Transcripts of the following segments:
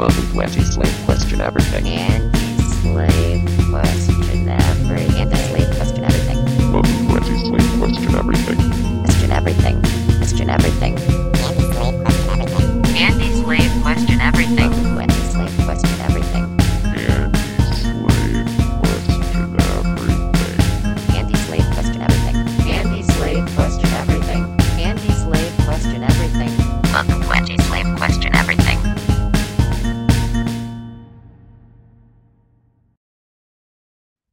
book of Anti-Slave Question Everything. Anti-Slave Question Everything. Book of Anti-Slave Question Everything. Question Everything. Question Everything. Anti-Slave Question Everything. Anti-Slave Question Everything. Anti-Slave Question Everything. Anti-Slave Question Everything. Anti-Slave Question Everything. Anti-Slave Question Everything. Anti-Slave Question Everything. Book of Anti-Slave Question Everything.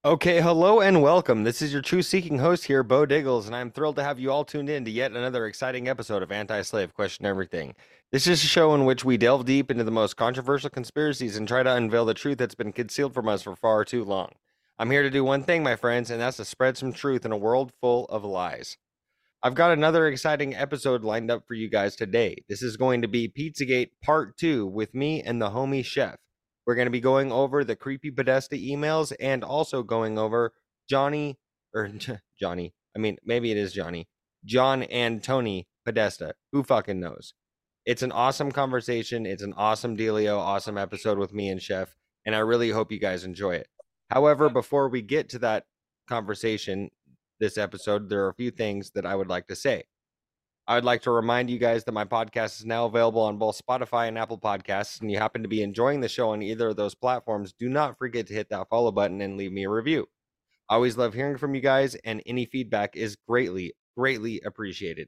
Okay, hello and welcome. This is your truth-seeking host here, Beau Diggles, and I'm thrilled to have you all tuned in to yet another exciting episode of Anti-Slave Question Everything. This is a show in which we delve deep into the most controversial conspiracies and try to unveil the truth that's been concealed from us for far too long. I'm here to do one thing, my friends, and that's to spread some truth in a world full of lies. I've got another exciting episode lined up for you guys today. This is going to be Pizzagate Part 2 with me and the homie Chef. We're going to be going over the creepy Podesta emails and also going over John and Tony Podesta. Who fucking knows? It's an awesome conversation. It's an awesome dealio, awesome episode with me and Chef, and I really hope you guys enjoy it. However, before we get to that conversation, this episode, there are a few things that I would like to say. I would like to remind you guys that my podcast is now available on both Spotify and Apple Podcasts, and you happen to be enjoying the show on either of those platforms, do not forget to hit that follow button and leave me a review. I always love hearing from you guys, and any feedback is greatly, greatly appreciated.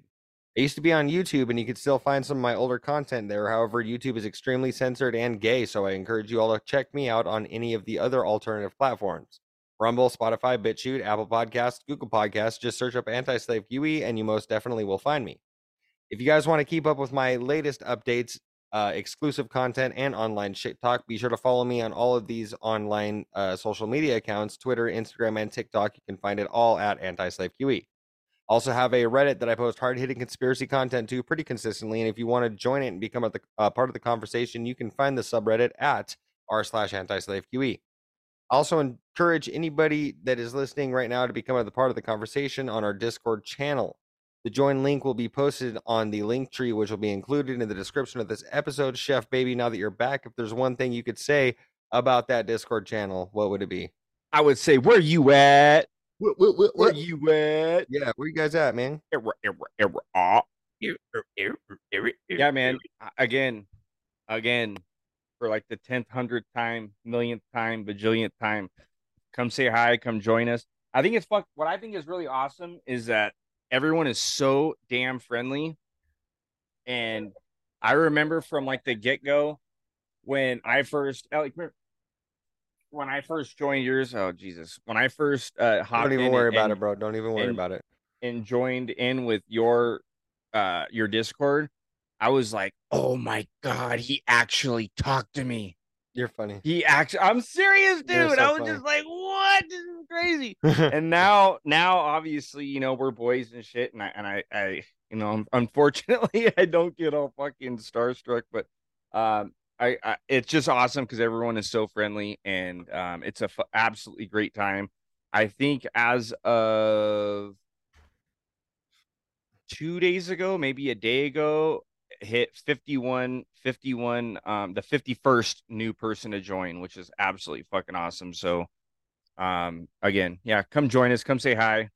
I used to be on YouTube, and you could still find some of my older content there. However, YouTube is extremely censored and gay, so I encourage you all to check me out on any of the other alternative platforms. Rumble, Spotify, BitChute, Apple Podcasts, Google Podcasts. Just search up Anti-Slave QE, and you most definitely will find me. If you guys want to keep up with my latest updates, exclusive content, and online shit talk, be sure to follow me on all of these online social media accounts, Twitter, Instagram, and TikTok. You can find it all at Anti-Slave QE. Also have a Reddit that I post hard-hitting conspiracy content to pretty consistently, and if you want to join it and become part of the conversation, you can find the subreddit at r/Anti-Slave QE. I also encourage anybody that is listening right now to become a part of the conversation on our Discord channel. The join link will be posted on the link tree, which will be included in the description of this episode. Chef Baby, now that you're back, if there's one thing you could say about that Discord channel, what would it be? I would say, where you at? Where you at? Yeah, where you guys at, man? Yeah, man. Again, for like the 10th, 100th time, millionth time, bajillionth time, come say hi, come join us. I think it's what I think is really awesome is that everyone is so damn friendly. And I remember from like the get-go when I first joined yours. Oh, Jesus. When I first hopped in. Don't even worry about it, bro. Don't even worry about it. And joined in with your Discord. I was like, oh, my God, he actually talked to me. You're funny. I'm serious, dude. So I was funny. Just like, what? This is crazy. And now, obviously, you know, we're boys and shit. And I, you know, unfortunately, I don't get all fucking starstruck, but it's just awesome because everyone is so friendly, and it's an absolutely great time. I think as of 2 days ago, maybe a day ago, hit 51, the 51st new person to join, which is absolutely fucking awesome. So again, yeah, come join us, come say hi.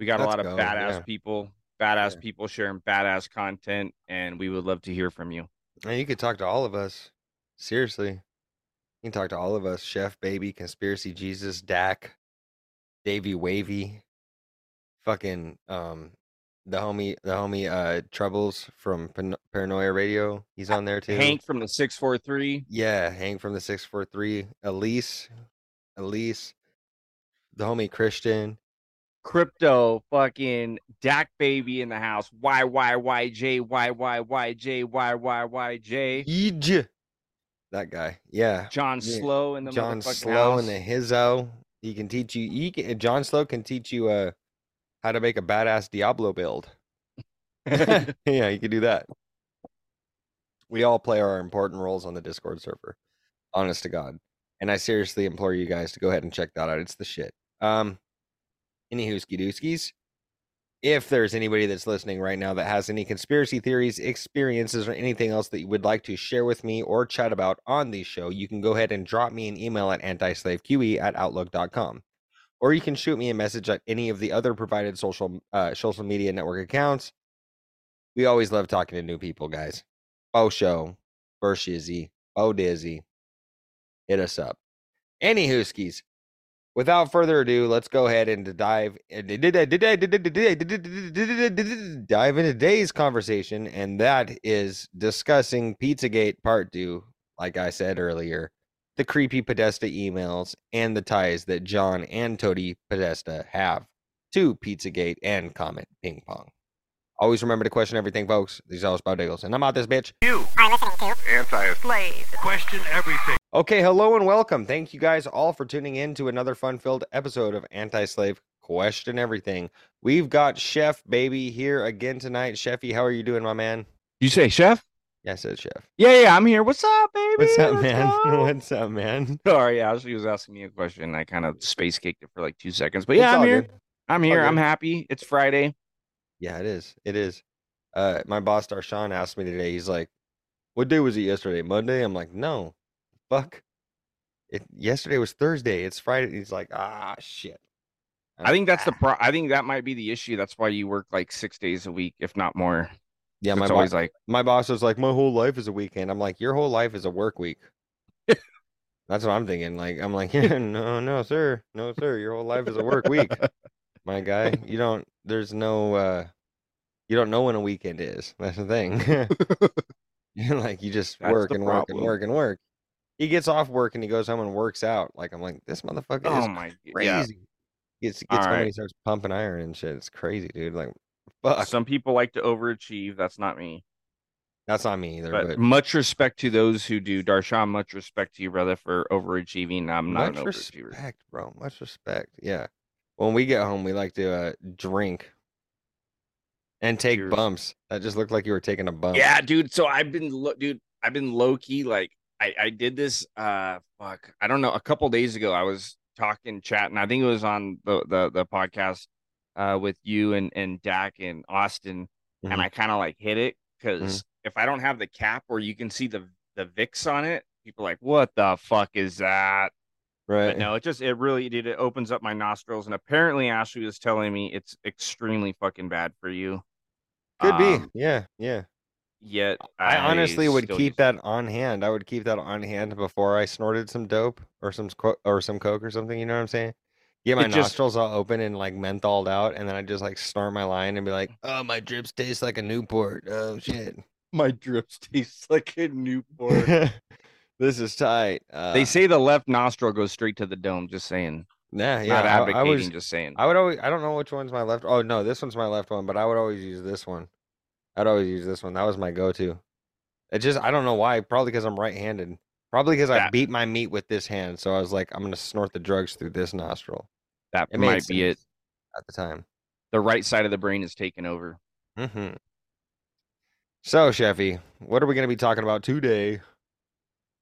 We got a lot of badass people, people sharing badass content, and we would love to hear from you. And you could talk to all of us. Seriously, you can talk to all of us. Chef Baby, Conspiracy Jesus, Dak, Davey Wavy, fucking the homie Troubles from Paranoia Radio. He's on there too. Hank from the 643. Yeah, Hank from the 643. Elise. The homie Christian. Crypto fucking Dak Baby in the house. YYYJ. That guy. Yeah. John Slow in the John Slow house. In the hizzo. He can teach you. John Slow can teach you how to make a badass Diablo build. Yeah, you can do that. We all play our important roles on the Discord server, honest to God. And I seriously implore you guys to go ahead and check that out. It's the shit. Any hooski dooskies. If there's anybody that's listening right now that has any conspiracy theories, experiences, or anything else that you would like to share with me or chat about on the show, you can go ahead and drop me an email at antislaveqe@outlook.com. Or you can shoot me a message at any of the other provided social media network accounts. We always love talking to new people, guys. Bo Show, Bo Shizzy, Bo Dizzy. Hit us up. Anywho, skis. Without further ado, let's go ahead and dive into today's conversation, and that is discussing Pizzagate Part 2, like I said earlier, the creepy Podesta emails, and the ties that John and Tony Podesta have to Pizzagate and Comet Ping Pong. Always remember to question everything, folks. These are Beau Diggles, and I'm out this bitch. You are listening to Anti-Slave Question Everything. Okay, hello and welcome. Thank you guys all for tuning in to another fun-filled episode of Anti-Slave Question Everything. We've got Chef Baby here again tonight. Chefy, how are you doing, my man? You say Chef? Yeah, I said Chef. Yeah, I'm here. What's up, baby? What's up, man? What's up, man? Sorry, yeah, he was asking me a question, and I kind of space kicked it for like 2 seconds. But yeah, I'm here. I'm happy. It's Friday. Yeah, it is. It is. My boss, Darshan, asked me today. He's like, what day was it yesterday? Monday? I'm like, no. Fuck. Yesterday was Thursday. It's Friday. He's like, ah, shit. I think that might be the issue. That's why you work like 6 days a week, if not more. Yeah, my boss, my boss was like, my whole life is a weekend. I'm like, your whole life is a work week. That's what I'm thinking. Like, I'm like, yeah, no, sir. No, sir. Your whole life is a work week. My guy, you don't know when a weekend is. That's the thing. Like, you just work and work. He gets off work and he goes home and works out. Like, I'm like, this motherfucker is crazy. Yeah. Gets home and he starts pumping iron and shit. It's crazy, dude. Like, fuck. Some people like to overachieve. That's not me. That's not me either. But much respect to those who do. Darshan, much respect to you, brother, for overachieving. I'm not an overachiever. Much respect, bro. Much respect. Yeah. When we get home, we like to drink and take bumps. That just looked like you were taking a bump. Yeah, dude. So I've been low key. Like I did this. I don't know. A couple days ago, I was chatting. I think it was on the podcast with you and Dak and Austin. Mm-hmm. And I kind of like hit it because if I don't have the cap where you can see the Vicks on it, people are like, what the fuck is that? Right. But no, it really did. It opens up my nostrils. And apparently Ashley was telling me it's extremely fucking bad for you. Could be. Yeah. Yeah. Yet I honestly would keep that on hand. I would keep that on hand before I snorted some dope or some coke or something. You know what I'm saying? Get my nostrils all open and like mentholed out. And then I just like snort my line and be like, oh, my drips taste like a Newport. Oh, shit. My drips taste like a Newport. This is tight. They say the left nostril goes straight to the dome. Just saying. Yeah. Not advocating. Just saying. I would always. I don't know which one's my left. Oh no, this one's my left one. But I would always use this one. That was my go-to. It just. I don't know why. Probably because I'm right-handed. Probably because I beat my meat with this hand. So I was like, I'm gonna snort the drugs through this nostril. That might be it. At the time, the right side of the brain is taken over. Mm-hmm. So, Chefy, what are we gonna be talking about today?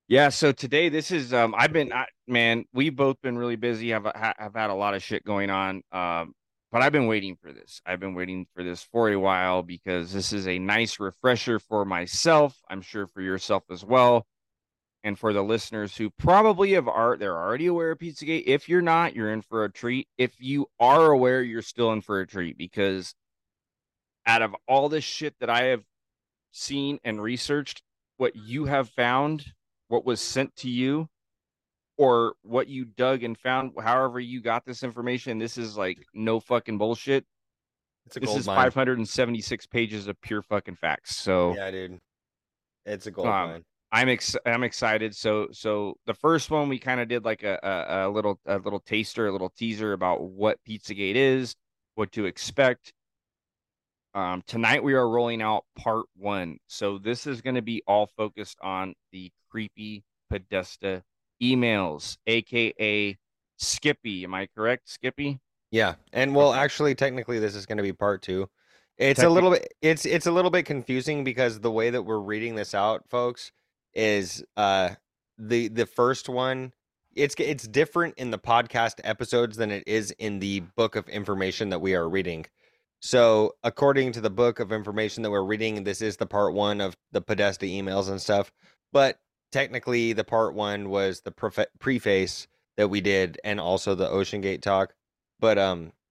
Yeah, so today this is we've both been really busy. I've had a lot of shit going on, but I've been waiting for this. I've been waiting for this for a while because this is a nice refresher for myself. I'm sure for yourself as well, and for the listeners who probably they're already aware of Pizzagate. If you're not, you're in for a treat. If you are aware, you're still in for a treat because out of all this shit that I have seen and researched, what you have found, what was sent to you, or what you dug and found, however you got this information, this is like no fucking bullshit. This is 576 pages of pure fucking facts. So yeah, dude, it's a gold mine. I'm excited. So the first one we kind of did like a little taster, a little teaser about what Pizzagate is, what to expect. Tonight we are rolling out part 1. So this is going to be all focused on the creepy Podesta emails, aka Skippy. Am I correct, Skippy? Yeah, and well, actually, technically, this is going to be part 2. It's a little bit confusing because the way that we're reading this out, folks, is the first one. It's different in the podcast episodes than it is in the book of information that we are reading. So according to the book of information that we're reading, this is the part one of the Podesta emails and stuff. But technically, the part one was the preface that we did, and also the Ocean Gate talk. But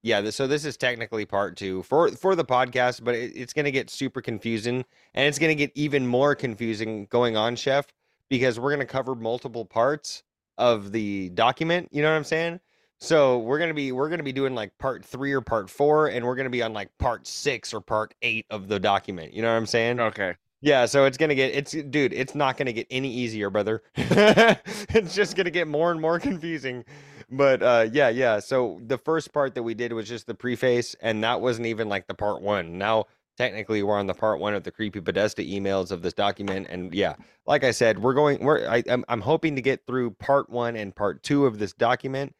yeah, so this is technically part two for the podcast, but it's going to get super confusing, and it's going to get even more confusing going on, Chef, because we're going to cover multiple parts of the document. You know what I'm saying? So we're going to be doing like part three or part four, and we're going to be on like part six or part eight of the document. You know what I'm saying? Okay. Yeah. So it's not going to get any easier, brother. It's just going to get more and more confusing. But yeah. So the first part that we did was just the preface, and that wasn't even like the part one. Now, technically, we're on the part one of the creepy Podesta emails of this document. And yeah, like I said, I'm hoping to get through part one and part two of this document.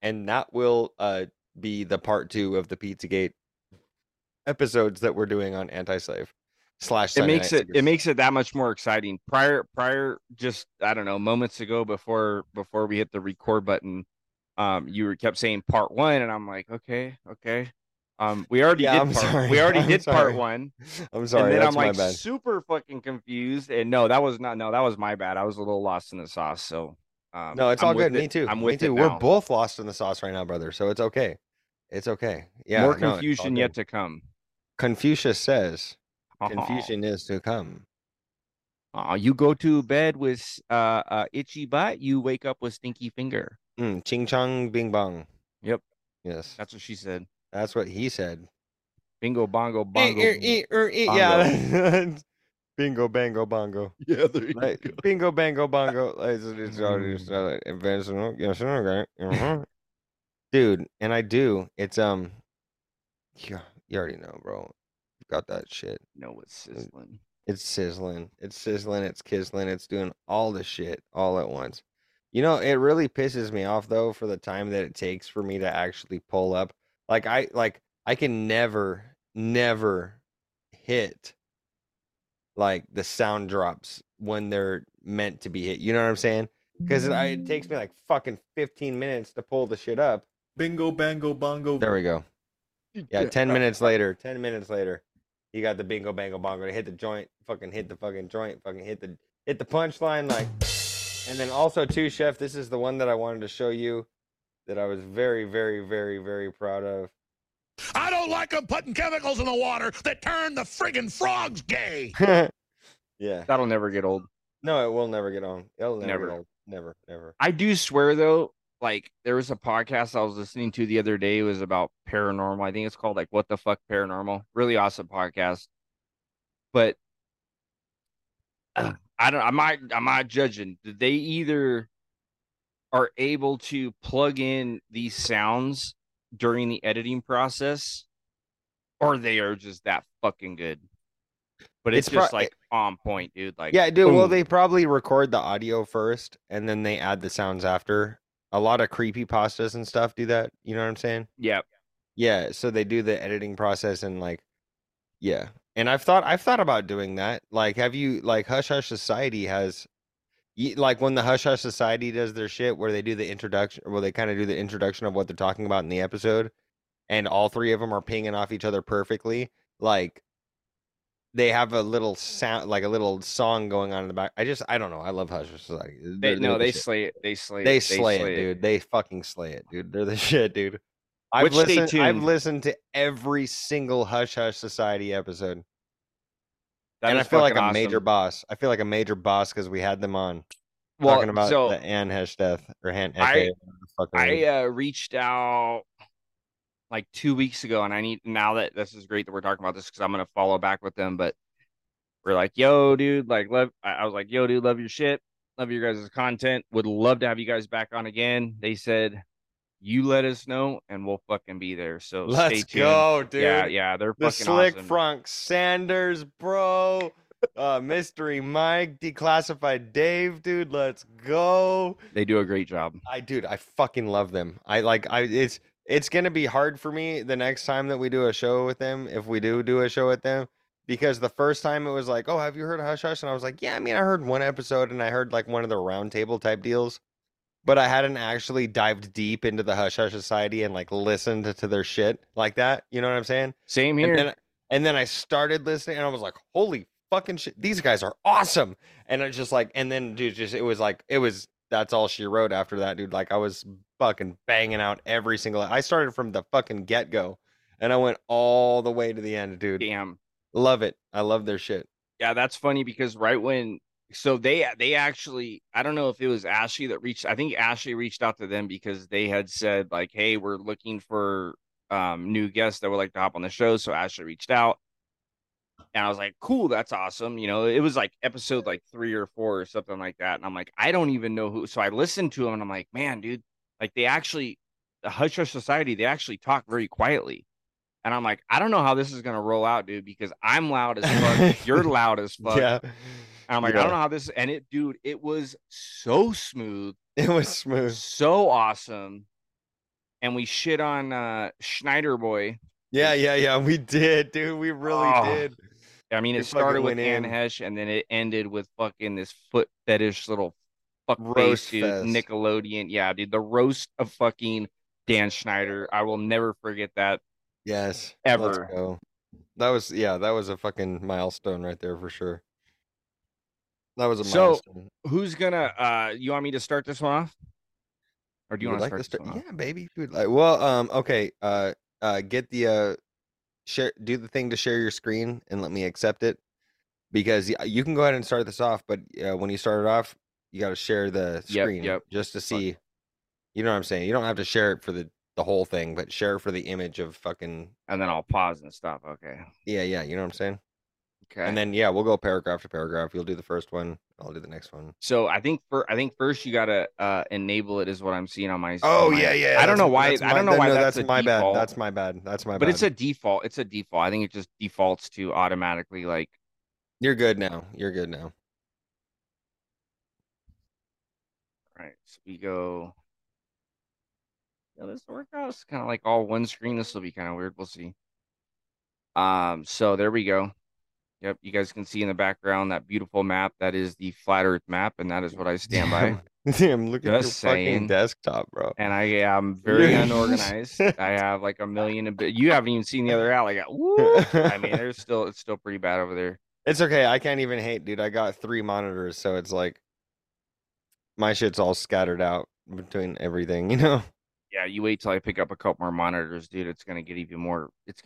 And that will be the part two of the Pizzagate episodes that we're doing on Anti-Slave / Sunday Night Secret. It makes it that much more exciting. Prior, just I don't know, moments ago before we hit the record button, you kept saying part one, and I'm like, okay. We already did part one. I'm sorry. And then I'm like super fucking confused. And that was my bad. I was a little lost in the sauce. So. No, it's all good. Me too. I'm with you. We're both lost in the sauce right now, brother. So it's okay. It's okay. Yeah. More confusion yet to come. Confucius says, "Confusion is to come." You go to bed with itchy butt. You wake up with stinky finger. Ching chong, bing bong. Yep. Yes. That's what she said. That's what he said. Bingo bongo bongo. Bongo. Yeah. Bingo, bango, bongo. Yeah, there you go. Bingo, bango, bongo. It's already inventional. Yes, okay. Dude, and I do. It's yeah, you already know, bro. You got that shit. No, it's sizzling. It's kizzling. It's doing all the shit all at once. You know, it really pisses me off though for the time that it takes for me to actually pull up. Like I can never hit like the sound drops when they're meant to be hit. You know what I'm saying? Because it takes me like fucking 15 minutes to pull the shit up. Bingo, bango, bongo. There we go. Yeah, 10 minutes later. 10 minutes later. You got the bingo, bango, bongo. They hit the joint. Fucking hit the fucking joint. Fucking hit the punchline. Like, and then also too, Chef, this is the one that I wanted to show you that I was very, very, very, very proud of. I don't like them putting chemicals in the water that turn the friggin' frogs gay. Yeah. That'll never get old. No, it will never get old. It'll never get old. Never. I do swear, though, like, there was a podcast I was listening to the other day. It was about paranormal. I think it's called, like, What the Fuck Paranormal. Really awesome podcast. But I'm not judging. They either are able to plug in these sounds during the editing process, or they are just that fucking good. But it's just like on point, dude. Like, yeah, dude. Boom. Well, they probably record the audio first and then they add the sounds after. A lot of creepypastas and stuff do that. You know what I'm saying? Yeah. Yeah. So they do the editing process and like, yeah. And I've thought about doing that. Like, have you like Hush Hush Society has? Like when the Hush Hush Society does their shit where they do the introduction, where they kind of do the introduction of what they're talking about in the episode, and all three of them are pinging off each other perfectly. Like they have a little sound, like a little song going on in the back. I don't know. I love Hush Hush Society. They slay it, dude. They fucking slay it, dude. They're the shit, dude. I've listened to every single Hush Hush Society episode. And I feel like a major boss. I feel like a major boss because we had them on talking about the Anne Hesh death or Han. I reached out like 2 weeks ago, and I need now that this is great that we're talking about this because I'm gonna follow back with them. But we're like, yo, dude, like love. I was like, yo, dude, love your shit, love your guys' content. Would love to have you guys back on again. They said, you let us know, and we'll fucking be there. So let's go, dude. Yeah, they're fucking awesome. The Slick Frank Sanders, bro. Mystery Mike, Declassified Dave, dude. Let's go. They do a great job. I fucking love them. It's gonna be hard for me the next time that we do a show with them, if we do a show with them, because the first time it was like, oh, have you heard of Hush Hush? And I was like, yeah, I mean, I heard one episode, and I heard like one of the roundtable type deals. but I hadn't actually dived deep into the Hush Hush Society and like listened to their shit like that. You know what I'm saying? Same here. And then I started listening and I was like, holy fucking shit, these guys are awesome. And I just like, and then dude, just, it was that's all she wrote after that, dude. Like I was fucking banging out every single, I started from the fucking get go and I went all the way to the end, dude. Damn. Love it. I love their shit. Yeah. That's funny because right when, so they actually, I don't know if it was Ashley that reached, I think Ashley reached out to them because they had said like, hey, we're looking for new guests that would like to hop on the show. So Ashley reached out and I was like, cool, that's awesome. You know, it was like episode like 3 or 4 or something like that. And I'm like, I don't even know who. So I listened to them and I'm like, man, dude, like they actually, the Hush Hush Society, they actually talk very quietly. And I'm like, I don't know how this is going to roll out, dude, because I'm loud as fuck. You're loud as fuck. Yeah. And I'm like, yeah. I don't know how this, and it, dude, it was so smooth. It was smooth. So awesome. And we shit on Schneider Boy. Yeah. We did, dude. We really did. I mean, it started with Anne Hesh, and then it ended with fucking this foot fetish little fuck roast face, dude. Nickelodeon. Yeah, dude. The roast of fucking Dan Schneider. I will never forget that. Yes. Ever. That was a fucking milestone right there for sure. That was a milestone. So who's gonna you want me to start this one off? Or do you want to start? Yeah, baby. Dude, like, well, okay. Get the share. Do the thing to share your screen and let me accept it, because you can go ahead and start this off. But when you start it off, you got to share the screen just to see. Fuck. You know what I'm saying? You don't have to share it for the whole thing, but share it for the image of fucking. And then I'll pause and stop. Okay. Yeah. You know what I'm saying? Okay. And then we'll go paragraph to paragraph. You'll do the first one. I'll do the next one. So I think first you gotta enable it is what I'm seeing on my. I don't know why. I don't know why that's my bad. That's my bad. But it's a default. I think it just defaults to automatically like. You're good now. All right. So we go. Yeah, this workout's kind of like all one screen. This will be kind of weird. We'll see. So there we go. Yep, you guys can see in the background that beautiful map. That is the flat Earth map, and that is what I stand by. Damn, look at your fucking desktop, bro. And I'm very unorganized. I have like a million. You haven't even seen the other alley. I mean, it's still pretty bad over there. It's okay. I can't even hate, dude. I got 3 monitors, so it's like my shit's all scattered out between everything, you know. Yeah, you wait till I pick up a couple more monitors, dude. It's going to get even more. Either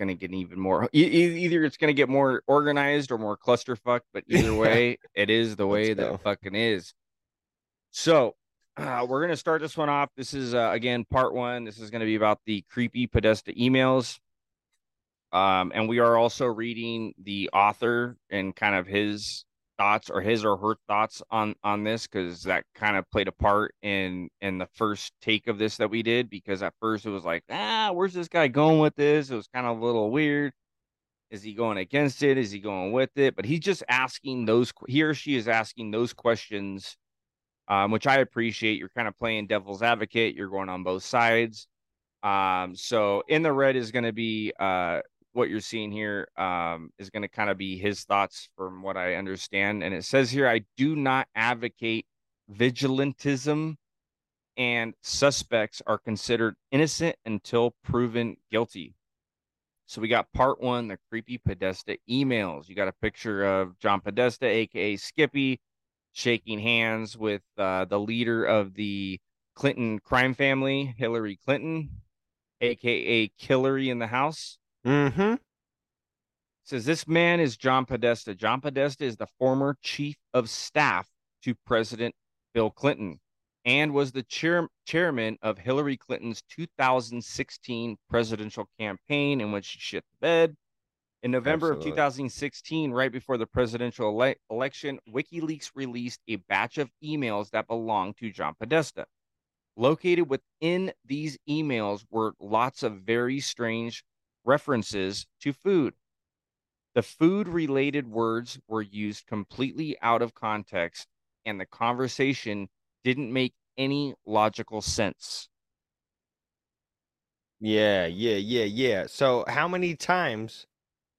it's going to get more organized or more clusterfuck, but either way, it is the way that fucking is. So we're going to start this one off. This is, again, part 1. This is going to be about the creepy Podesta emails. And we are also reading the author and kind of his thoughts or his or her thoughts on this, because that kind of played a part in the first take of this that we did, because at first it was like, where's this guy going with this? It was kind of a little weird. Is he going against it? Is he going with it? But he's just asking those, he or she is asking those questions, which I appreciate. You're kind of playing devil's advocate. You're going on both sides. So in the red is going to be what you're seeing here is going to kind of be his thoughts from what I understand. And it says here, I do not advocate vigilantism, and suspects are considered innocent until proven guilty. So we got part 1, the creepy Podesta emails. You got a picture of John Podesta, a.k.a. Skippy, shaking hands with the leader of the Clinton crime family, Hillary Clinton, a.k.a. Killary in the house. Mm-hmm. Says this man is John Podesta. John Podesta is the former chief of staff to President Bill Clinton and was the chairman of Hillary Clinton's 2016 presidential campaign, in which she shit the bed. In November of 2016, right before the presidential election, WikiLeaks released a batch of emails that belonged to John Podesta. Located within these emails were lots of very strange references to food. The food-related words were used completely out of context, and the conversation didn't make any logical sense. Yeah. So how many times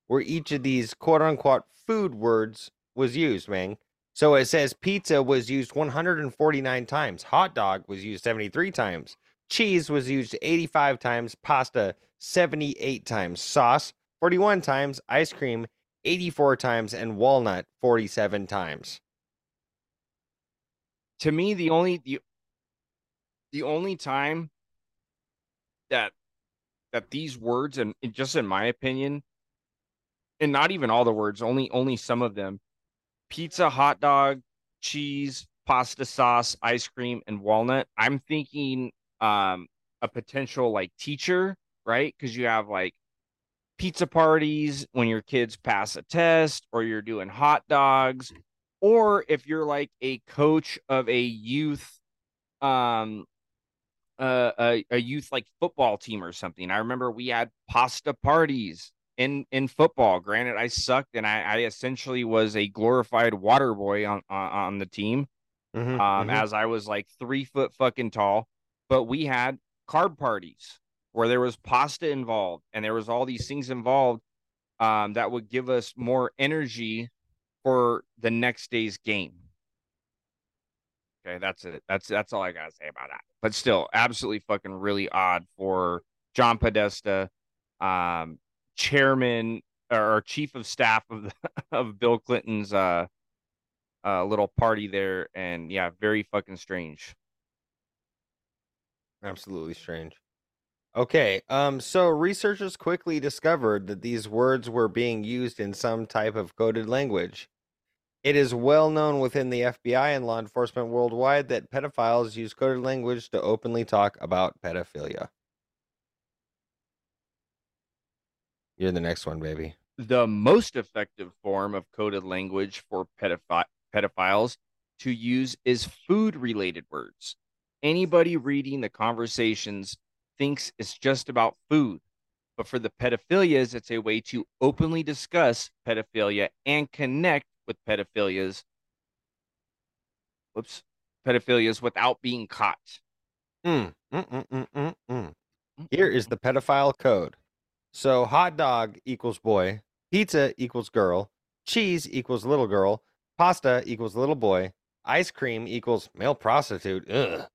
were each of these quote-unquote food words was used, man? So it says pizza was used 149 times. Hot dog was used 73 times. Cheese was used 85 times. Pasta 78 times. Sauce 41 times. Ice cream 84 times. And walnut 47 times. To me, the only time that these words, and just in my opinion, and not even all the words, only some of them, pizza, hot dog, cheese, pasta sauce, ice cream, and walnut, I'm thinking a potential like teacher, right? Because you have like pizza parties when your kids pass a test, or you're doing hot dogs, or if you're like a coach of a youth, a youth like football team or something. I remember we had pasta parties in football. Granted, I sucked, and I essentially was a glorified water boy on the team, as I was like 3 foot fucking tall. But we had carb parties where there was pasta involved, and there was all these things involved that would give us more energy for the next day's game. Okay, that's it. That's all I gotta say about that. But still, absolutely fucking really odd for John Podesta, chairman or chief of staff of Bill Clinton's little party there, and yeah, very fucking strange. Absolutely strange. Okay, so researchers quickly discovered that these words were being used in some type of coded language. It is well known within the FBI and law enforcement worldwide that pedophiles use coded language to openly talk about pedophilia. You're the next one, baby. The most effective form of coded language for pedophiles to use is food-related words. Anybody reading the conversations thinks it's just about food. But for the pedophilias, it's a way to openly discuss pedophilia and connect with pedophilias without being caught. Here is the pedophile code. So hot dog equals boy, pizza equals girl, cheese equals little girl, pasta equals little boy, ice cream equals male prostitute, ugh.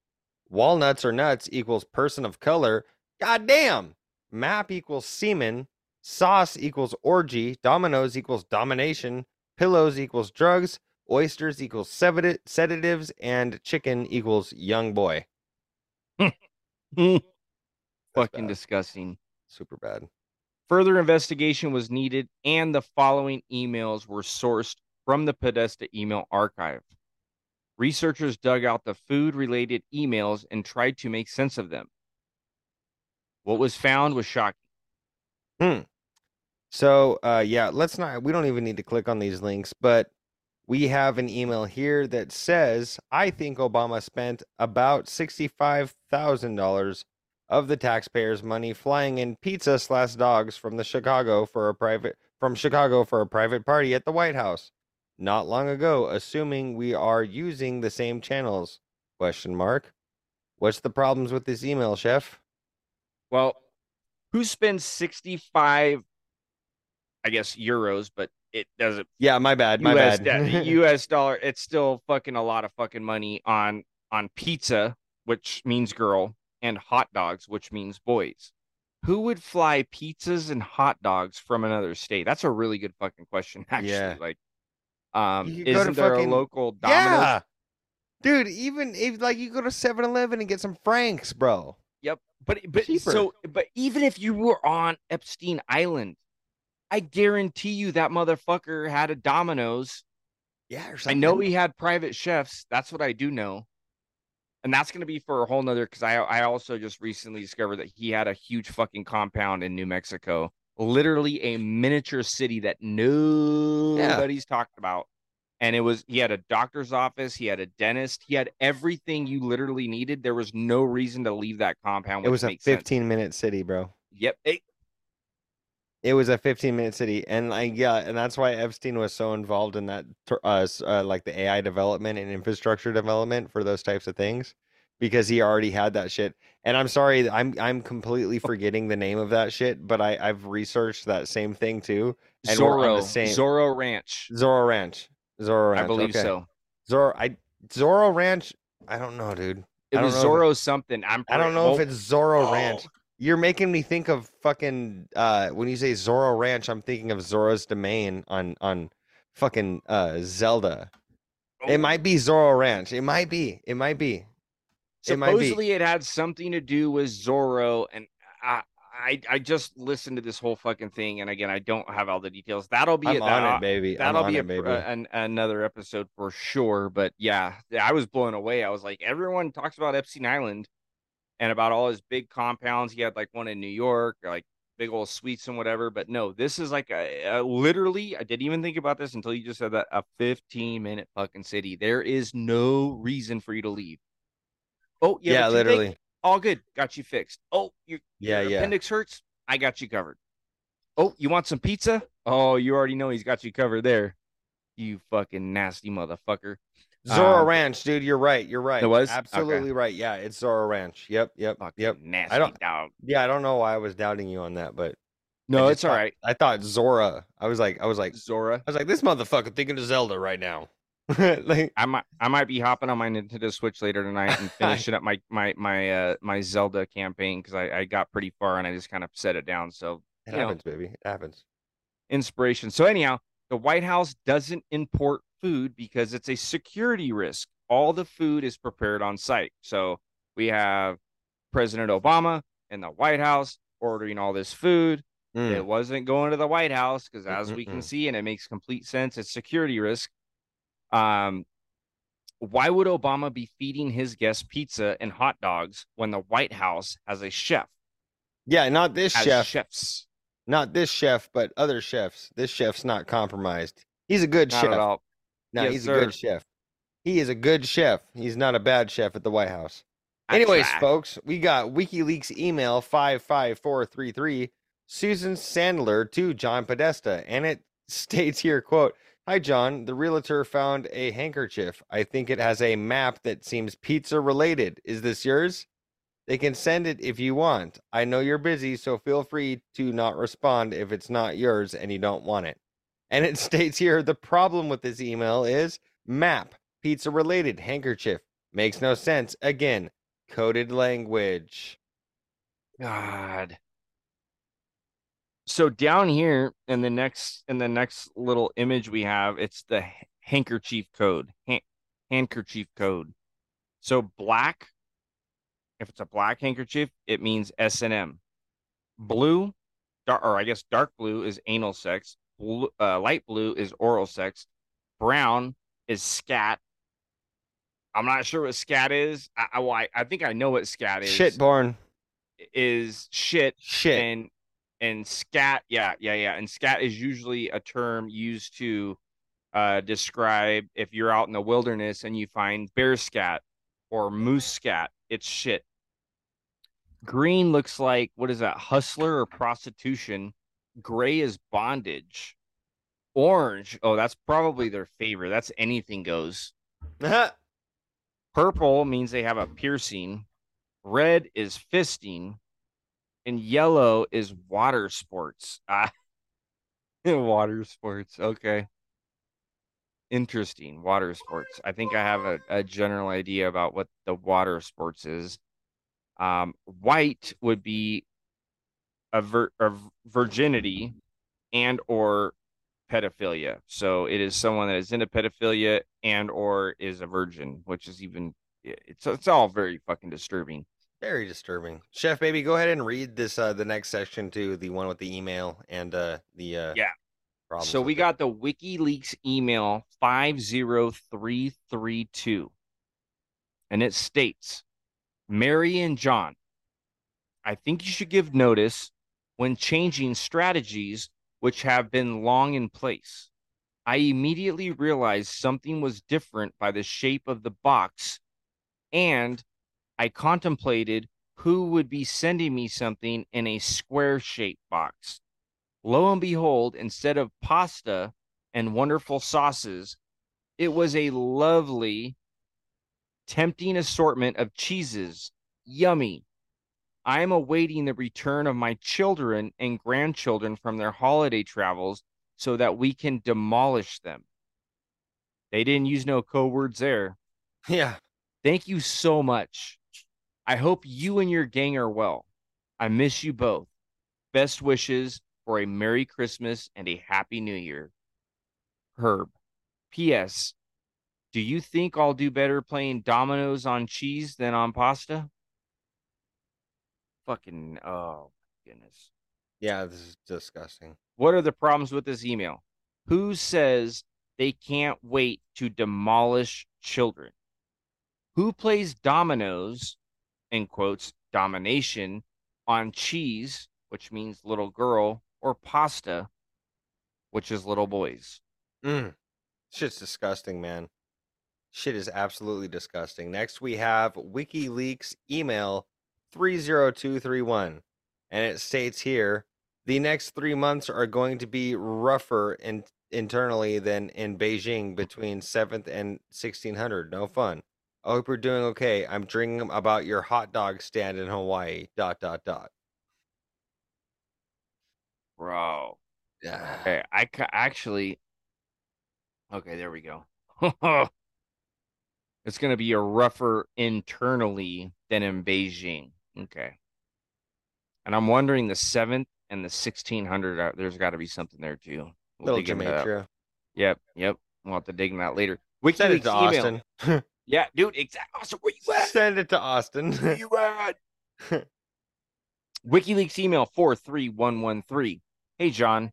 Walnuts or nuts equals person of color, goddamn. Map equals semen, sauce equals orgy, dominoes equals domination, pillows equals drugs, oysters equals sedatives, and chicken equals young boy. Fucking bad. Disgusting. Super bad. Further investigation was needed, and the following emails were sourced from the Podesta email archive. Researchers dug out the food-related emails and tried to make sense of them. What was found was shocking. So, yeah, we don't even need to click on these links, but we have an email here that says, I think Obama spent about $65,000 of the taxpayers' money flying in pizza / dogs from Chicago for a private party at the White House. Not long ago, assuming we are using the same channels, ? What's the problems with this email, Chef? Well, who spends 65 euros, but it doesn't. Yeah, my bad. US dollar. It's still fucking a lot of fucking money on pizza, which means girl, and hot dogs, which means boys. Who would fly pizzas and hot dogs from another state? That's a really good fucking question, actually. Yeah. Like, isn't there fucking a local Domino's? Yeah. Dude, even if like you go to 7-Eleven and get some Franks, bro. Yep. But cheaper. But even if you were on Epstein Island, I guarantee you that motherfucker had a Domino's. Yeah, or something. I know he had private chefs. That's what I do know. And that's going to be for a whole nother, because I also just recently discovered that he had a huge fucking compound in New Mexico. Literally a miniature city that nobody's talked about. And he had a doctor's office. He had a dentist. He had everything you literally needed. There was no reason to leave that compound. It was a 15-minute city, bro. Yep. It was a 15-minute city, and that's why Epstein was so involved in that, like the AI development and infrastructure development for those types of things, because he already had that shit. And I'm sorry, I'm completely forgetting the name of that shit, but I've researched that same thing too. And Zorro Ranch. Zorro Ranch. I believe so. Zorro Ranch. I don't know, dude. It was Zorro something. I don't know if it's Zorro Ranch. You're making me think of fucking when you say Zorro Ranch, I'm thinking of Zorro's Domain on fucking Zelda. Oh. It might be Zorro Ranch. It might be. Supposedly it had something to do with Zorro, and I just listened to this whole fucking thing, and again, I don't have all the details. That'll be another episode for sure. But yeah, I was blown away. I was like, everyone talks about Epstein Island and about all his big compounds. He had like one in New York, like big old suites and whatever. But no, this is like a literally, I didn't even think about this until you just said that, a 15-minute fucking city. There is no reason for you to leave. Oh yeah, literally. All good. Got you fixed. Oh, your appendix hurts. I got you covered. Oh, you want some pizza? Oh, you already know he's got you covered there. You fucking nasty motherfucker. Zorro Ranch, dude. You're right. It was absolutely right. Yeah, it's Zorro Ranch. Yep. Nasty dog. Yeah, I don't know why I was doubting you on that, but no, it's all right. I thought Zora. I was like Zora. I was like, this motherfucker thinking of Zelda right now. Like, I might be hopping on my Nintendo Switch later tonight and finishing up my Zelda campaign, because I got pretty far and I just kind of set it down. So it happens, baby. It happens. Inspiration. So anyhow, the White House doesn't import food because it's a security risk. All the food is prepared on site. So we have President Obama and the White House ordering all this food. Mm. It wasn't going to the White House because, as we can see, and it makes complete sense, it's security risk. Why would Obama be feeding his guests pizza and hot dogs when the White House has a chef? Yeah, not this chef. Chefs. Not this chef, but other chefs. This chef's not compromised. He's a good chef. Not at all. No, yes, he's a good chef. He is a good chef. He's not a bad chef at the White House. Anyways, folks, we got WikiLeaks email 55433, Susan Sandler to John Podesta, and it states here, quote, "Hi, John. The realtor found a handkerchief. I think it has a map that seems pizza related. Is this yours? They can send it if you want. I know you're busy, so feel free to not respond if it's not yours and you don't want it." And it states here, the problem with this email is map, pizza related, handkerchief. Makes no sense. Again, coded language. God. So down here in the next little image we have, it's the handkerchief code, handkerchief code. So black, if it's a black handkerchief, it means S&M. Blue, dark blue is anal sex. Blue, light blue is oral sex. Brown is scat. I'm not sure what scat is. I think I know what scat is. Shitborn is shit. And scat, yeah. And scat is usually a term used to describe if you're out in the wilderness and you find bear scat or moose scat. It's shit. Green looks like, what is that, hustler or prostitution? Gray is bondage. Orange, oh, that's probably their favorite. That's anything goes. Purple means they have a piercing. Red is fisting. And yellow is water sports. Water sports. Okay. Interesting. Water sports. I think I have a general idea about what the water sports is. White would be a virginity and or pedophilia. So it is someone that is into pedophilia and or is a virgin, which is even, it's all very fucking disturbing. Very disturbing. Chef Baby, go ahead and read this the next section to the one with the email and So we got the WikiLeaks email 50332, and it states, "Mary and John, I think you should give notice when changing strategies which have been long in place. I immediately realized something was different by the shape of the box, and I contemplated who would be sending me something in a square-shaped box. Lo and behold, instead of pasta and wonderful sauces, it was a lovely, tempting assortment of cheeses. Yummy. I am awaiting the return of my children and grandchildren from their holiday travels so that we can demolish them. They didn't use no code words there. Yeah. Thank you so much. I hope you and your gang are well. I miss you both. Best wishes for a Merry Christmas and a Happy New Year. Herb. P.S. Do you think I'll do better playing dominoes on cheese than on pasta? Fucking, oh, my goodness. Yeah, this is disgusting. What are the problems with this email? Who says they can't wait to demolish children? Who plays dominoes, in quotes, domination, on cheese, which means little girl, or pasta, which is little boys? Shit's disgusting, man. Shit is absolutely disgusting. Next, we have WikiLeaks email 30231. And it states here, the next 3 months are going to be rougher internally than in Beijing between 7th and 1600. No fun. I hope you're doing okay. I'm dreaming about your hot dog stand in Hawaii. ... Bro. Yeah. Okay, I actually... Okay, there we go. It's going to be a rougher internally than in Beijing. Okay. And I'm wondering the 7th and the 1600, there's got to be something there, too. We'll Little Jamaica. Yep. We'll have to dig in that later. Send it to Austin. Yeah, dude, exactly. Austin, where you at? Send it to Austin. Where you at? WikiLeaks email 43113. Hey, John.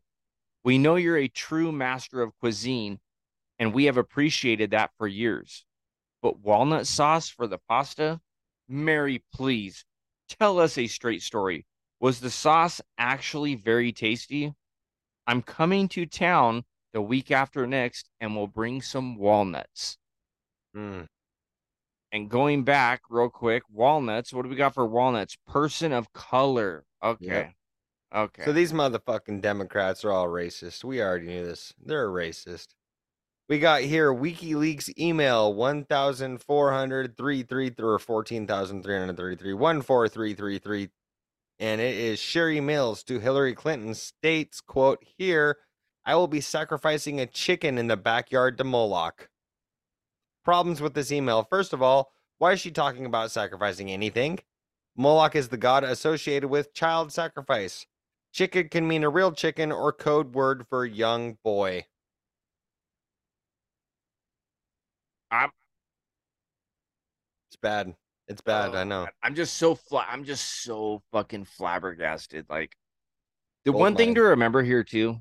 We know you're a true master of cuisine, and we have appreciated that for years. But walnut sauce for the pasta? Mary, please, tell us a straight story. Was the sauce actually very tasty? I'm coming to town the week after next, and we'll bring some walnuts. And going back real quick, walnuts, what do we got for walnuts? Person of color. Okay. Yep. Okay. So these motherfucking Democrats are all racist. We already knew this. They're racist. We got here WikiLeaks email 14333 and it is Sherry Mills to Hillary Clinton states, quote, here, I will be sacrificing a chicken in the backyard to Moloch. Problems with this email. First of all, why is she talking about sacrificing anything? Moloch is the god associated with child sacrifice. Chicken can mean a real chicken or code word for young boy. It's bad. It's bad. I know. I'm just so fucking flabbergasted. Like, the one thing to remember here, too,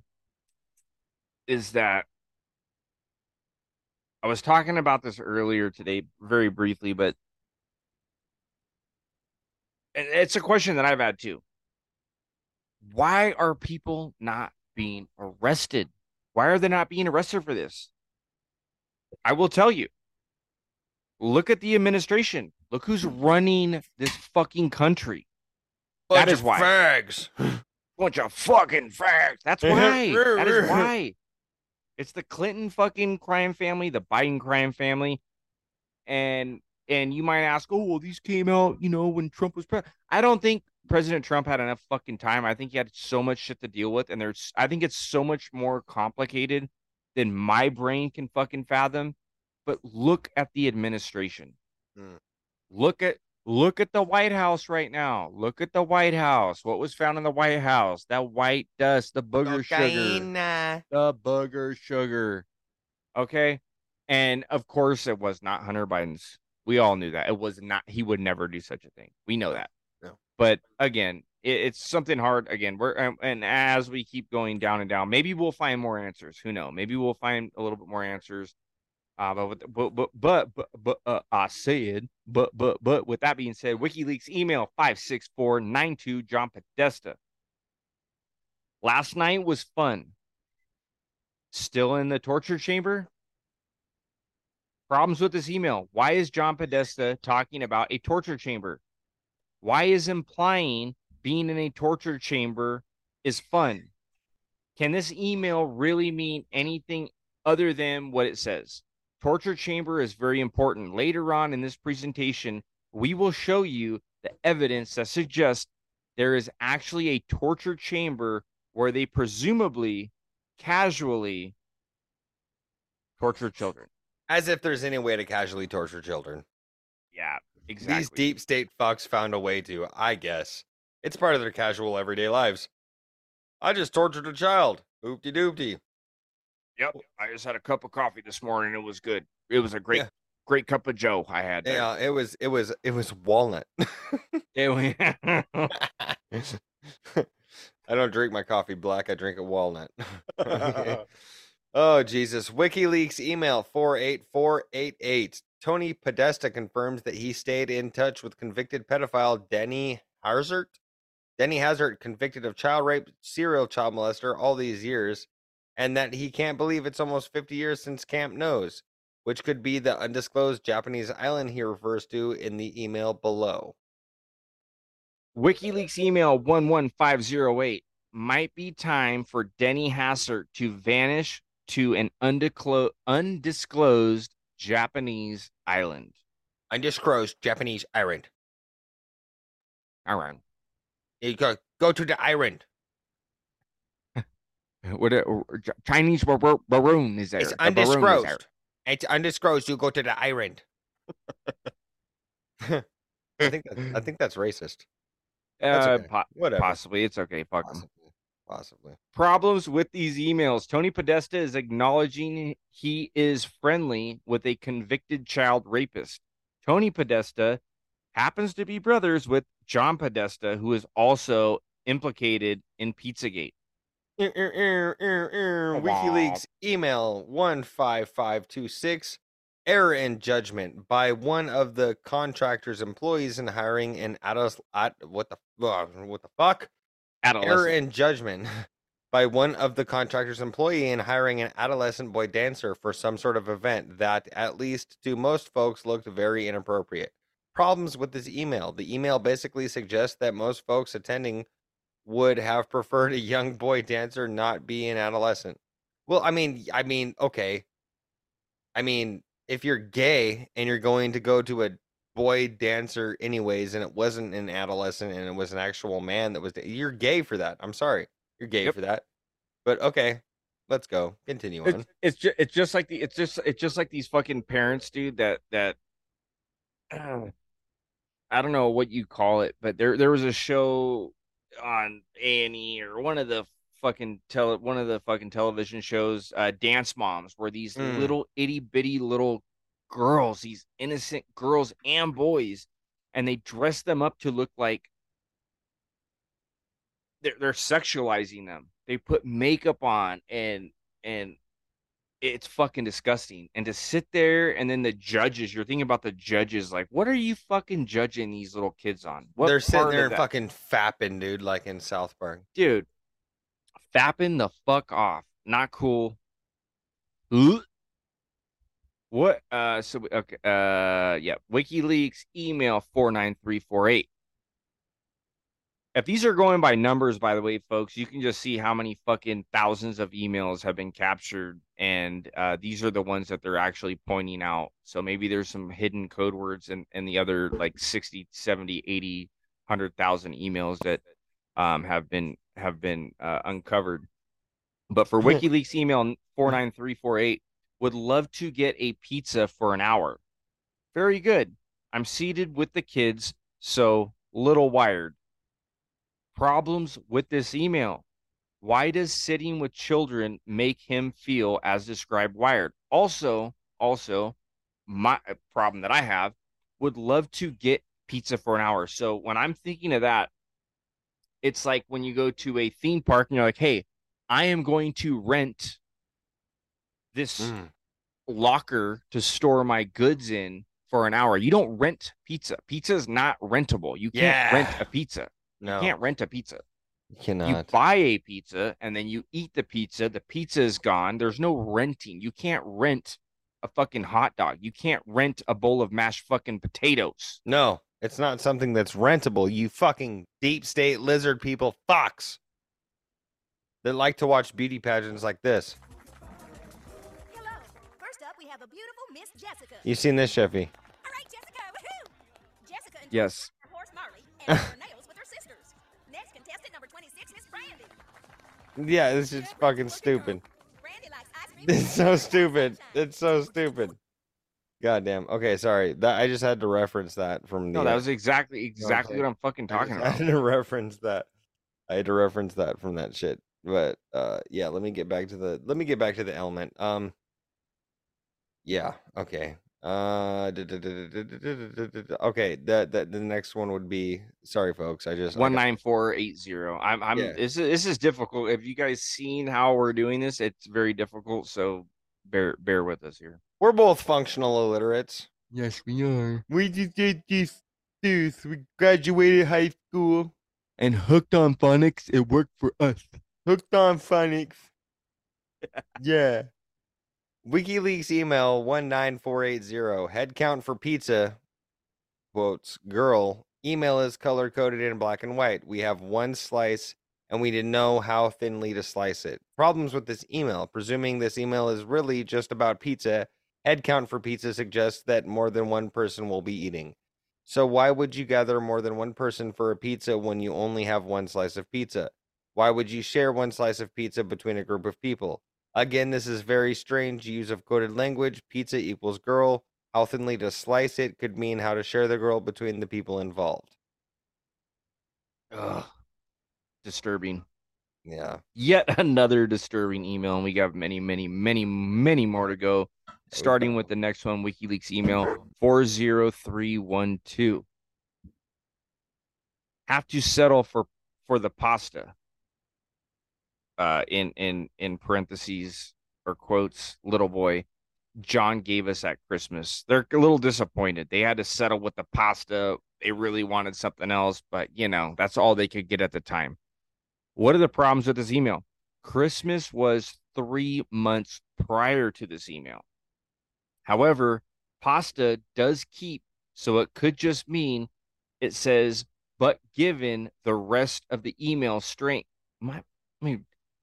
is that I was talking about this earlier today, very briefly, but it's a question that I've had too. Why are people not being arrested? Why are they not being arrested for this? I will tell you. Look at the administration. Look who's running this fucking country. That is why. Fags. Bunch of fucking fags. That's why. That is why. It's the Clinton fucking crime family, the Biden crime family. And you might ask, oh, well, these came out, you know, when Trump was president. I don't think President Trump had enough fucking time. I think he had so much shit to deal with. And I think it's so much more complicated than my brain can fucking fathom. But look at the administration. Look at the White House right now. Look at the White House. What was found in the White House? That white dust, the booger sugar. The booger sugar. Okay. And of course it was not Hunter Biden's. We all knew that. It was not. He would never do such a thing. We know that. No. But again, it's something hard. Again, and as we keep going down and down, maybe we'll find more answers. Who knows? Maybe we'll find a little bit more answers. But with that being said, WikiLeaks email 56492 John Podesta. Last night was fun. Still in the torture chamber? Problems with this email. Why is John Podesta talking about a torture chamber? Why is implying being in a torture chamber is fun? Can this email really mean anything other than what it says? Torture chamber is very important. Later on in this presentation, we will show you the evidence that suggests there is actually a torture chamber where they presumably, casually torture children. As if there's any way to casually torture children. Yeah, exactly. These deep state fucks found a way to, I guess. It's part of their casual everyday lives. I just tortured a child. Oopty doopty. Yep. I just had a cup of coffee this morning. It was good. It was a great, great cup of Joe I had. There. Yeah, it was walnut. I don't drink my coffee black. I drink it walnut. Oh, Jesus. WikiLeaks email 48488. Tony Podesta confirms that he stayed in touch with convicted pedophile Denny Hastert. Denny Hastert, convicted of child rape, serial child molester all these years, and that he can't believe it's almost 50 years since Camp Nose, which could be the undisclosed Japanese island he refers to in the email below. WikiLeaks email 11508. Might be time for Denny Hastert to vanish to an undisclosed Japanese island. Undisclosed Japanese island. Island. You go to the island. What a Chinese baroon is there. It's undisclosed. It's undisclosed. You go to the island. I think that's racist. That's okay. Whatever. Possibly. It's okay. Fuck them. Possibly. Problems with these emails. Tony Podesta is acknowledging he is friendly with a convicted child rapist. Tony Podesta happens to be brothers with John Podesta, who is also implicated in Pizzagate. WikiLeaks email 15526. Error in judgment by one of the contractor's employees in hiring an Error in judgment by one of the contractor's employee in hiring an adolescent boy dancer for some sort of event that, at least to most folks, looked very inappropriate. Problems with this email. The email basically suggests that most folks attending would have preferred a young boy dancer not be an adolescent. Well, I mean, okay. I mean, if you're gay and you're going to go to a boy dancer anyways, and it wasn't an adolescent and it was an actual man that was, you're gay for that. I'm sorry. You're gay for that. But okay, let's go. Continue on. It's just like these fucking parents, dude, that I don't know what you call it, but there was a show on A&E or one of the fucking television shows, Dance Moms, where these little itty bitty little girls, these innocent girls and boys, and they dress them up to look like they're sexualizing them. They put makeup on, and it's fucking disgusting. And to sit there, and then the judges, you're thinking about the judges, like, what are you fucking judging these little kids on? What they're sitting there and fucking fapping, dude, like in South Park, dude. Fapping the fuck off. Not cool. What? Okay. Yeah. WikiLeaks email 49348. If these are going by numbers, by the way, folks, you can just see how many fucking thousands of emails have been captured. And these are the ones that they're actually pointing out. So maybe there's some hidden code words in the other like 60, 70, 80, 100,000 emails that have been uncovered. But for WikiLeaks email 49348, would love to get a pizza for an hour. Very good. I'm seated with the kids, so little wired. Problems with this email. Why does sitting with children make him feel as described wired? Also, my problem that I have, would love to get pizza for an hour. So when I'm thinking of that, it's like when you go to a theme park and you're like, hey, I am going to rent this locker to store my goods in for an hour. You don't rent pizza. Pizza is not rentable. You can't rent a pizza. No. You can't rent a pizza. You cannot. You buy a pizza and then you eat the pizza. The pizza is gone. There's no renting. You can't rent a fucking hot dog. You can't rent a bowl of mashed fucking potatoes. No. It's not something that's rentable, you fucking deep state lizard people fucks that like to watch beauty pageants like this. Hello. First up, we have a beautiful Miss Jessica. You've seen this, Sheffy. All right, Jessica, woohoo! Jessica and yes. Her horse Marley and her nails with her sisters. Next contestant number 26, Miss Brandy. Yeah, this is fucking stupid. Brandy likes ice cream. It's so stupid. Goddamn. Okay, sorry. That I just had to reference that from the. No, that was exactly what I'm fucking talking about. I had to reference that from that shit. But yeah, let me get back to the element. Yeah. Okay. Okay. The next one would be, sorry folks, I just 19480. I'm yeah. This is difficult. Have you guys seen how we're doing this? It's very difficult. So bear with us here. We're both functional illiterates. Yes, we are. We just did this. We graduated high school and hooked on phonics. It worked for us. Hooked on phonics. Yeah. WikiLeaks email 19480. Head count for pizza. Quotes. Girl. Email is color coded in black and white. We have one slice and we didn't know how thinly to slice it. Problems with this email. Presuming this email is really just about pizza. Head count for pizza suggests that more than one person will be eating. So why would you gather more than one person for a pizza when you only have one slice of pizza? Why would you share one slice of pizza between a group of people? Again, this is very strange use of coded language. Pizza equals girl. How thinly to slice it could mean how to share the girl between the people involved. Ugh. Disturbing. Yeah. Yet another disturbing email, and we got many, many, many, many more to go. Starting with the next one, WikiLeaks email 40312. Have to settle for the pasta. In parentheses or quotes, little boy John gave us at Christmas. They're a little disappointed. They had to settle with the pasta. They really wanted something else, but you know, that's all they could get at the time. What are the problems with this email? Christmas was 3 months prior to this email. However, pasta does keep, so it could just mean it says, but given the rest of the email string.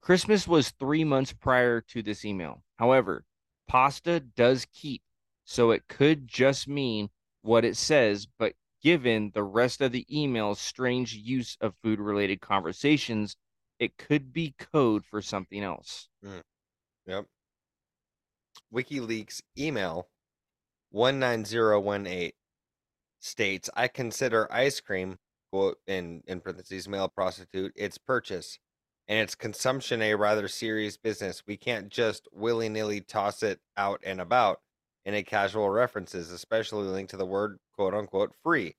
Christmas was 3 months prior to this email. However, pasta does keep, so it could just mean what it says, but given the rest of the email's strange use of food-related conversations, it could be code for something else. Mm. Yep. WikiLeaks email 19018 states, I consider ice cream, quote, in parentheses, male prostitute, its purchase and its consumption a rather serious business. We can't just willy-nilly toss it out and about in a casual references, especially linked to the word, quote-unquote, free.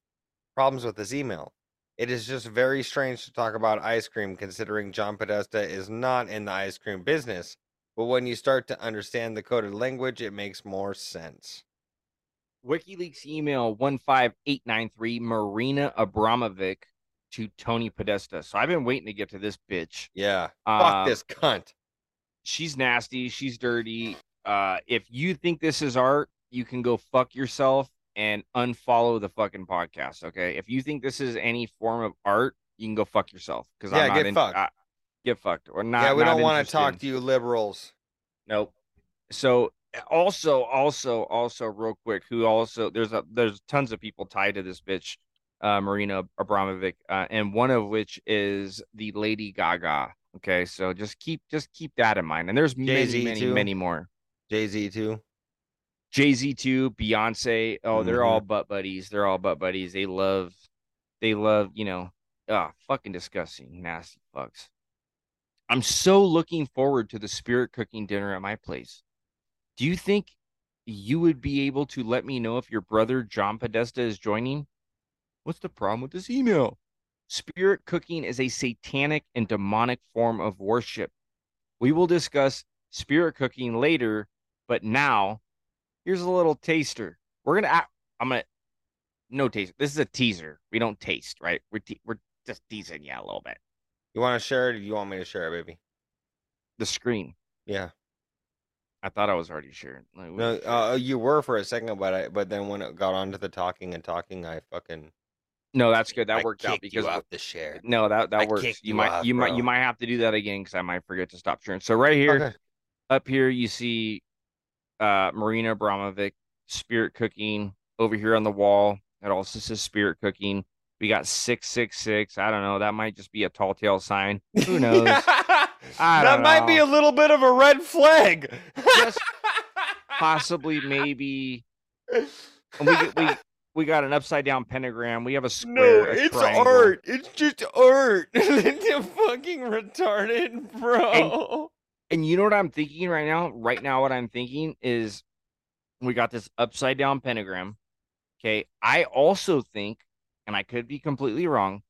Problems with this email. It is just very strange to talk about ice cream, considering John Podesta is not in the ice cream business. But when you start to understand the coded language, it makes more sense. WikiLeaks email 15893, Marina Abramovic to Tony Podesta. So I've been waiting to get to this bitch. Yeah. Fuck this cunt. She's nasty. She's dirty. If you think this is art, you can go fuck yourself and unfollow the fucking podcast. Okay. If you think this is any form of art, you can go fuck yourself. Because yeah, get fucked or not. Yeah, we don't want to talk to you liberals. Nope. So also real quick, there's tons of people tied to this bitch, Marina Abramovic, and one of which is the Lady Gaga. Okay, so just keep that in mind. And there's many more. Jay-Z too, Beyonce. Oh, mm-hmm. They're all butt buddies. They love. You know, fucking disgusting, nasty fucks. I'm so looking forward to the spirit cooking dinner at my place. Do you think you would be able to let me know if your brother John Podesta is joining? What's the problem with this email? Spirit cooking is a satanic and demonic form of worship. We will discuss spirit cooking later, but now here's a little taster. No taste. This is a teaser. We don't taste, right? We're just teasing you a little bit. You want to share it or you want me to share it, baby? The screen. Yeah. I thought I was already sharing. Like, no, you were for a second, but then when it got onto the talking, I fucking. No, that's good. That worked out because of the share. No, that works. You might have to do that again because I might forget to stop sharing. So right here, okay. Up here, you see Marina Abramovic, spirit cooking. Over here on the wall, it also says spirit cooking. We got 666. I don't know. That might just be a tall tale sign. Who knows? Might be a little bit of a red flag. Just possibly, maybe And we got an upside down pentagram. We have a square. No, it's triangle. Art. It's just art. You're fucking retarded, bro. And you know what I'm thinking right now? Right now, what I'm thinking is we got this upside down pentagram. Okay. I also think, and I could be completely wrong,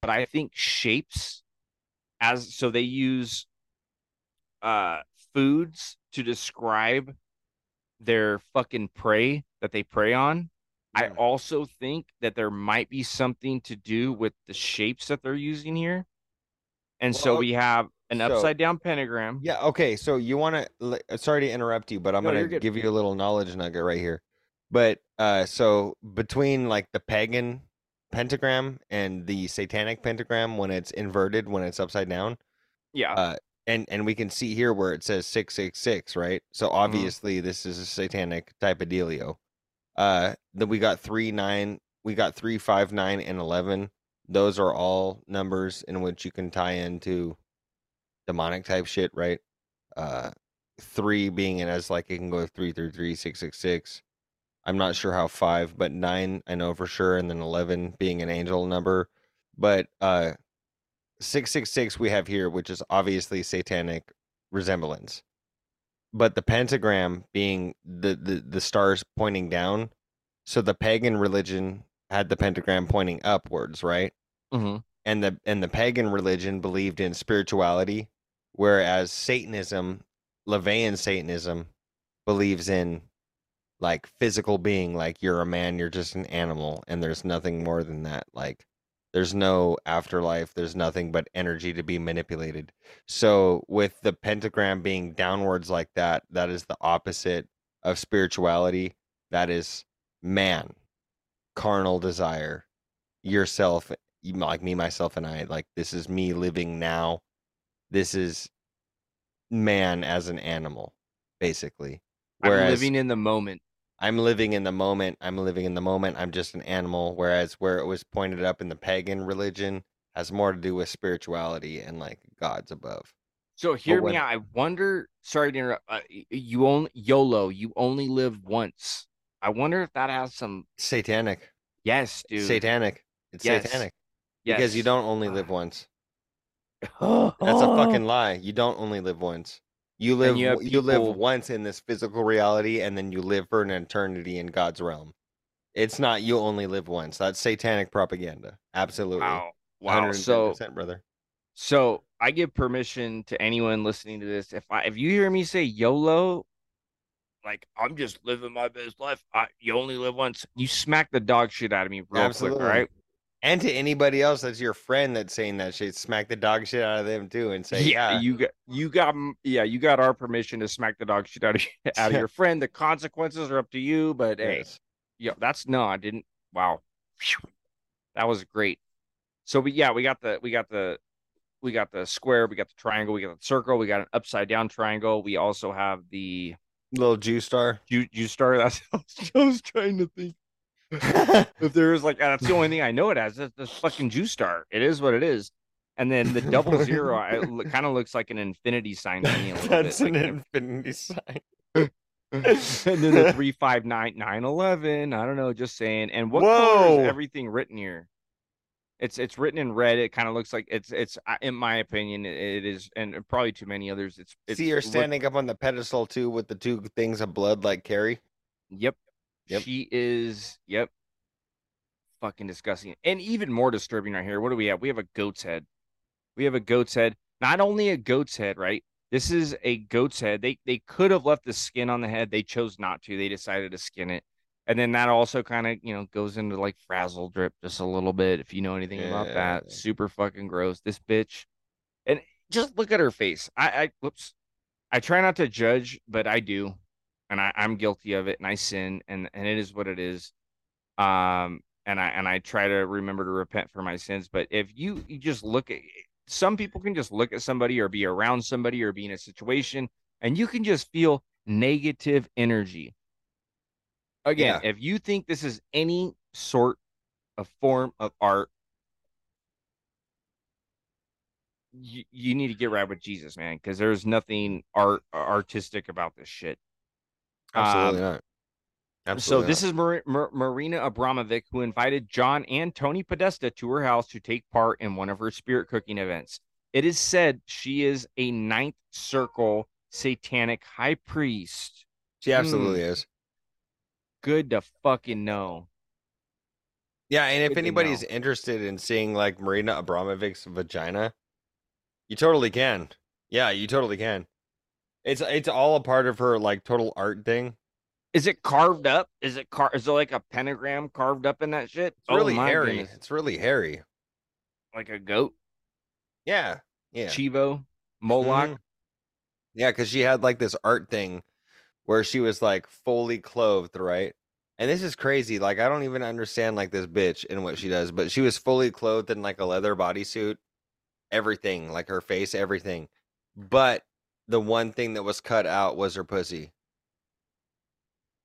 but I think shapes as so they use foods to describe their fucking prey that they prey on. Yeah. I also think that there might be something to do with the shapes that they're using here. And well, so we have an upside down pentagram. Yeah. Okay. So you want to, sorry to interrupt you, but I'm going to give you a little knowledge nugget right here. But so between like the pagan pentagram and the satanic pentagram, when it's inverted, when it's upside down. Yeah. And we can see here where it says 666, right? So obviously this is a satanic type of dealio. Then we got 3, 9, we got 3, 5, 9, and 11. Those are all numbers in which you can tie into demonic type shit, right? 3 being it as like it can go 3 through 3, 666. I'm not sure how 5, but 9 I know for sure, and then 11 being an angel number, but 666 we have here, which is obviously satanic resemblance, but the pentagram being the stars pointing down, so the pagan religion had the pentagram pointing upwards, right? And the pagan religion believed in spirituality, whereas Satanism, Levian Satanism, believes in like physical being, like you're a man, you're just an animal, and there's nothing more than that. Like there's no afterlife. There's nothing but energy to be manipulated. So with the pentagram being downwards like that, that is the opposite of spirituality. That is man, carnal desire, yourself, like me, myself, and I. Like this is me living now. This is man as an animal, basically. Whereas, I'm living in the moment. I'm just an animal. Whereas where it was pointed up in the pagan religion has more to do with spirituality and like gods above. So hear me out. I wonder, sorry to interrupt, YOLO, you only live once. I wonder if that has some... Satanic. Yes, dude. Satanic. It's satanic. Yes. Because you don't only live once. That's a fucking lie. You don't only live once. You live once in this physical reality, and then you live for an eternity in God's realm. It's not you only live once. That's satanic propaganda. Absolutely. Wow. 110%, so, brother. So I give permission to anyone listening to this. If you hear me say YOLO, like I'm just living my best life. You only live once. You smack the dog shit out of me real quick, all right? And to anybody else that's your friend that's saying that shit, smack the dog shit out of them too, and say, "Yeah, you got our permission to smack the dog shit out of your friend. The consequences are up to you." But hey, I didn't. Wow, that was great. So, but yeah, we got the square, we got the triangle, we got the circle, we got an upside down triangle. We also have the little Jew star. Jew star. That's what I was trying to think. If there is like that's the only thing I know it has. It's this fucking Jew star. It is what it is. And then the 00 kind of looks like an infinity sign to me a little that's bit. That's an infinity sign. And then the 3, 5, 9, 9, 11. I don't know. Just saying. And what color is everything written here? It's written in red. It kind of looks like it's in my opinion it is, and probably too many others. It's see, you're standing up on the pedestal too with the two things of blood, like Carrie. Yep. Yep. She is, fucking disgusting. And even more disturbing right here, what do we have? We have a goat's head. Not only a goat's head, right? This is a goat's head. They could have left the skin on the head. They chose not to. They decided to skin it. And then that also kind of, goes into like frazzle drip just a little bit, if you know anything about that. Super fucking gross. This bitch. And just look at her face. I try not to judge, but I do. And I'm guilty of it, and I sin, and it is what it is. And I try to remember to repent for my sins. But if you just look at, some people can just look at somebody or be around somebody or be in a situation, and you can just feel negative energy. Again, if you think this is any sort of form of art, you need to get right with Jesus, man, because there's nothing artistic about this shit. Absolutely not. Absolutely. So this is Marina Abramovic, who invited John and Tony Podesta to her house to take part in one of her spirit cooking events. It is said she is a ninth circle satanic high priest. She absolutely is. Good to fucking know. Yeah, and if anybody's interested in seeing like Marina Abramovic's vagina, you totally can. Yeah, you totally can. It's all a part of her like total art thing. Is it carved up? Is there like a pentagram carved up in that shit? It's really hairy. Goodness. It's really hairy. Like a goat? Yeah. Yeah. Chivo? Moloch? Mm-hmm. Yeah, because she had like this art thing where she was like fully clothed, right? And this is crazy. Like, I don't even understand like this bitch and what she does, but she was fully clothed in like a leather bodysuit, everything, like her face, everything. But the one thing that was cut out was her pussy.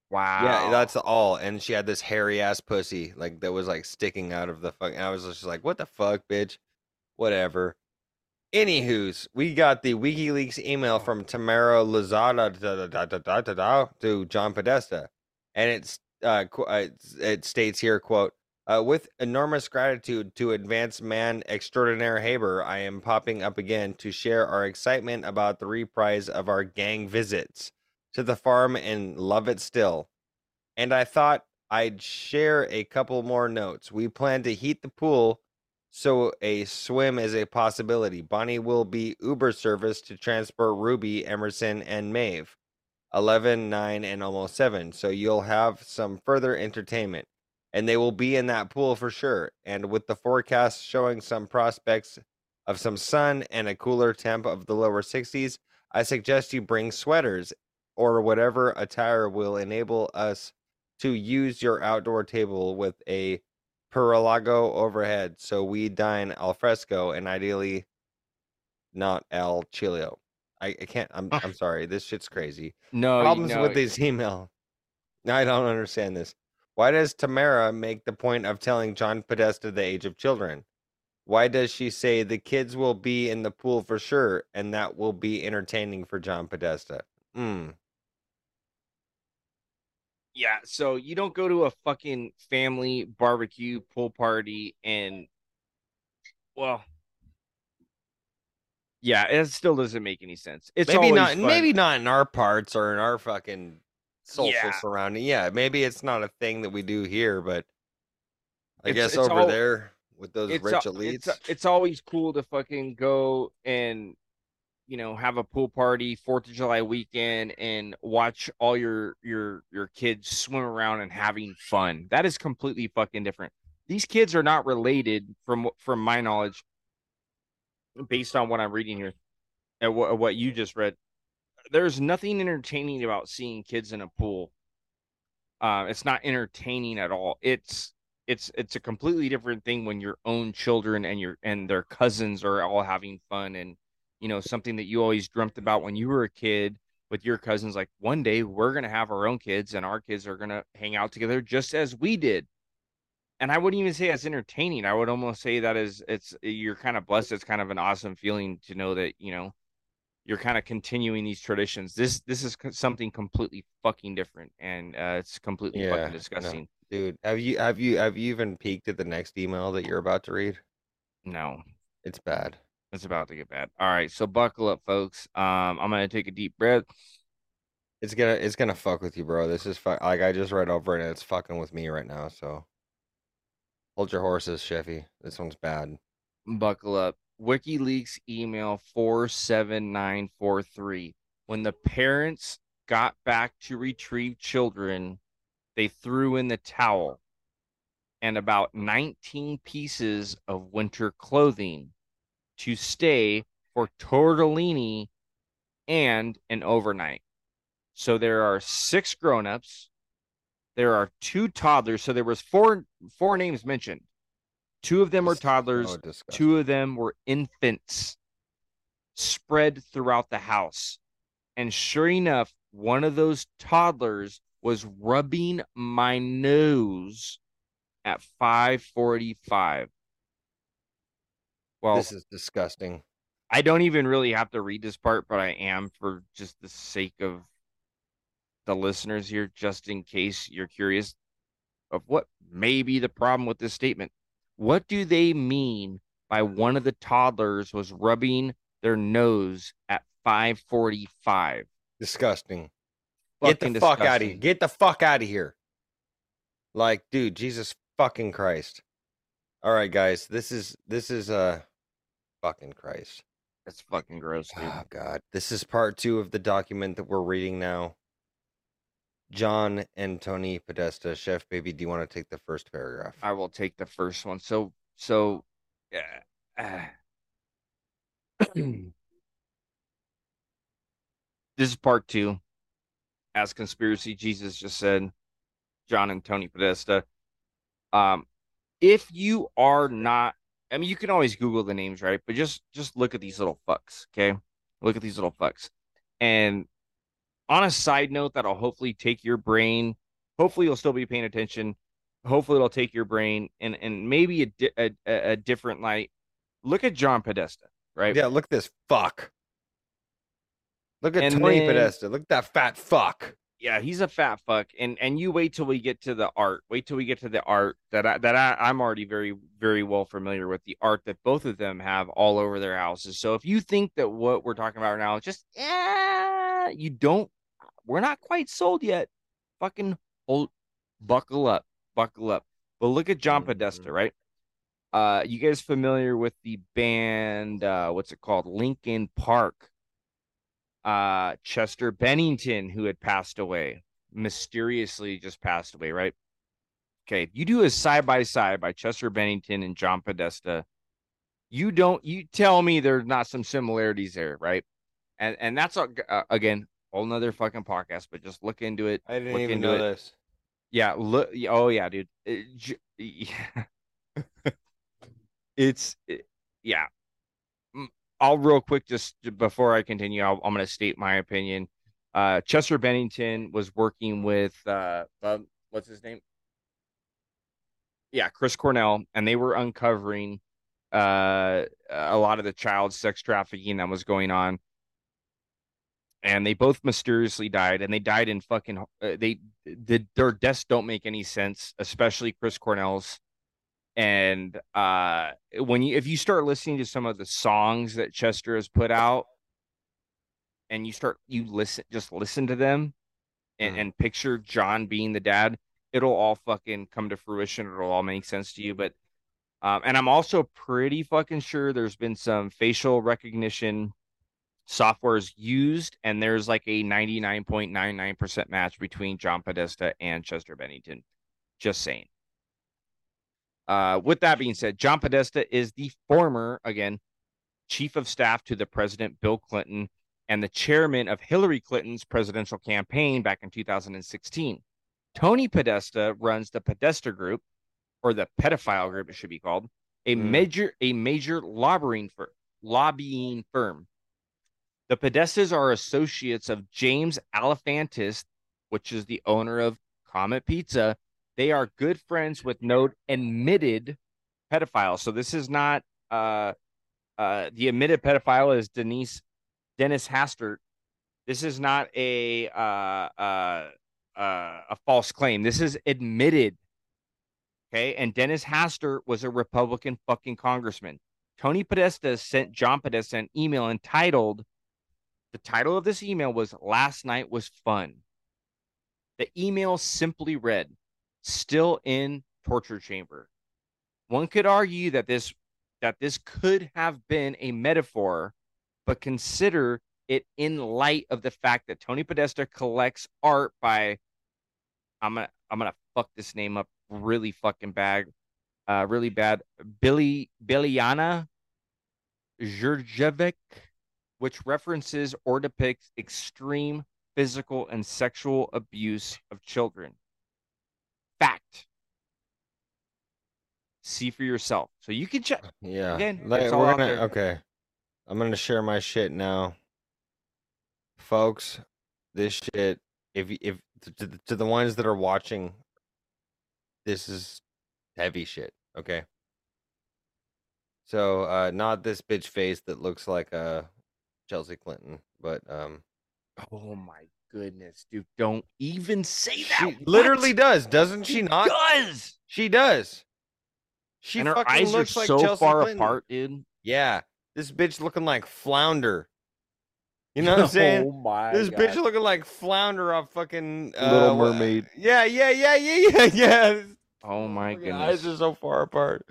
Wow. Yeah, that's all. And she had this hairy ass pussy like that was like sticking out of the fuck. And I was just like, what the fuck, bitch? Whatever. Anywho's, we got the WikiLeaks email from Tamara Lozada to John Podesta. And it states here, quote, with enormous gratitude to advanced man extraordinaire Haber, I am popping up again to share our excitement about the reprise of our gang visits to the farm and love it still. And I thought I'd share a couple more notes. We plan to heat the pool, so a swim is a possibility. Bonnie will be Uber service to transport Ruby, Emerson, and Maeve. 11, 9, and almost 7. So you'll have some further entertainment. And they will be in that pool for sure. And with the forecast showing some prospects of some sun and a cooler temp of the lower 60s, I suggest you bring sweaters or whatever attire will enable us to use your outdoor table with a peralago overhead, so we dine al fresco and ideally not al chilio. I can't. I'm sorry. This shit's crazy. No problems with this email. I don't understand this. Why does Tamara make the point of telling John Podesta the age of children? Why does she say the kids will be in the pool for sure, and that will be entertaining for John Podesta? Yeah, so you don't go to a fucking family barbecue pool party and, well, yeah, it still doesn't make any sense. It's maybe not fun. Maybe not in our parts or in our fucking social surrounding. Yeah, maybe it's not a thing that we do here, but I guess over there with those rich elites. It's always cool to fucking go and, you know, have a pool party 4th of July weekend and watch all your kids swim around and having fun. That is completely fucking different. These kids are not related from my knowledge, based on what I'm reading here and what you just read. There's nothing entertaining about seeing kids in a pool. It's not entertaining at all. It's a completely different thing when your own children and their cousins are all having fun. And you know, something that you always dreamt about when you were a kid with your cousins, like one day we're going to have our own kids and our kids are going to hang out together just as we did. And I wouldn't even say that's entertaining. I would almost say that you're kind of blessed. It's kind of an awesome feeling to know that, you know, you're kind of continuing these traditions. This is something completely fucking different. And it's completely fucking disgusting. No. Dude, have you even peeked at the next email that you're about to read? No, it's bad. It's about to get bad. All right, so buckle up, folks. I'm gonna take a deep breath. It's gonna fuck with you, bro. This is like I just read over it, and it's fucking with me right now. So hold your horses, Sheffy. This one's bad. Buckle up. WikiLeaks email 47943. When the parents got back to retrieve children, they threw in the towel and about 19 pieces of winter clothing to stay for tortellini and an overnight. So there are 6 grown-ups. There are 2 toddlers. So there was four names mentioned. 2 of them were toddlers. Oh, disgusting. 2 of them were infants spread throughout the house. And sure enough, one of those toddlers was rubbing my nose at 5:45. Well, this is disgusting. I don't even really have to read this part, but I am for just the sake of the listeners here, just in case you're curious of what may be the problem with this statement. What do they mean by one of the toddlers was rubbing their nose at 5:45? Disgusting. Fucking Get the fuck out of here. Get the fuck out of here. Like, dude, Jesus fucking Christ. All right, guys, this is fucking Christ. That's fucking gross, dude. Oh, God. This is part two of the document that we're reading now. John and Tony Podesta. Chef Baby, do you want to take the first paragraph? I will take the first one. This is part two. As Conspiracy Jesus just said, John and Tony Podesta. If you are not, I mean, you can always Google the names, right? But just look at these little fucks, okay? Look at these little fucks. And on a side note, that'll hopefully take your brain. Hopefully, you'll still be paying attention. Hopefully, it'll take your brain and maybe a different light. Look at John Podesta, right? Yeah, look at this fuck. Look at Tony Podesta. Look at that fat fuck. Yeah, he's a fat fuck, and you wait till we get to the art. Wait till we get to the art that I'm already very, very well familiar with, the art that both of them have all over their houses. So if you think that what we're talking about right now is just, you don't, we're not quite sold yet. Fucking hold, buckle up. But look at John Podesta, right? You guys familiar with the band? What's it called? Linkin Park. Chester Bennington, who had passed away, mysteriously just passed away, right? Okay, you do a side-by-side by Chester Bennington and John Podesta. You tell me there's not some similarities there, right? And that's, again, whole nother fucking podcast, but just look into it. I didn't even know this. Yeah, look. Oh, yeah, dude. Yeah. I'll real quick, just before I continue, I'm going to state my opinion. Chester Bennington was working with, what's his name? Yeah, Chris Cornell. And they were uncovering a lot of the child sex trafficking that was going on. And they both mysteriously died. And they died in fucking, their deaths don't make any sense, especially Chris Cornell's. And if you start listening to some of the songs that Chester has put out, and you listen to them and picture John being the dad, it'll all fucking come to fruition. It'll all make sense to you. But and I'm also pretty fucking sure there's been some facial recognition softwares used, and there's like a 99.99% match between John Podesta and Chester Bennington. Just saying. With that being said, John Podesta is the former, again, chief of staff to the president, Bill Clinton, and the chairman of Hillary Clinton's presidential campaign back in 2016. Tony Podesta runs the Podesta Group, or the pedophile group, it should be called, a major lobbying firm. The Podestas are associates of James Alephantis, which is the owner of Comet Pizza. They are good friends with no admitted pedophiles. So this is not the admitted pedophile is Dennis Hastert. This is not a false claim. This is admitted. Okay, and Dennis Hastert was a Republican fucking congressman. Tony Podesta sent John Podesta an email entitled. The title of this email was "Last Night Was Fun." The email simply read. Still in torture chamber. One could argue that this could have been a metaphor, but consider it in light of the fact that Tony Podesta collects art by I'm gonna fuck this name up really fucking bad, really bad. Biljana Jurjevic, which references or depicts extreme physical and sexual abuse of children. Fact. See for yourself. So you can check. Yeah. Again, okay. I'm going to share my shit now. Folks, this shit, if to the ones that are watching, this is heavy shit, okay? So, not this bitch face that looks like Chelsea Clinton, but oh my goodness, dude. Don't even say that. She literally does. Doesn't she not? Does. She does. She and her eyes looks are like so Chelsea far Clinton. Apart, dude. Yeah. This bitch looking like Flounder. You know what I'm saying? Oh my this God. Bitch looking like Flounder off fucking Little Mermaid. Yeah. Oh my goodness. Eyes are so far apart.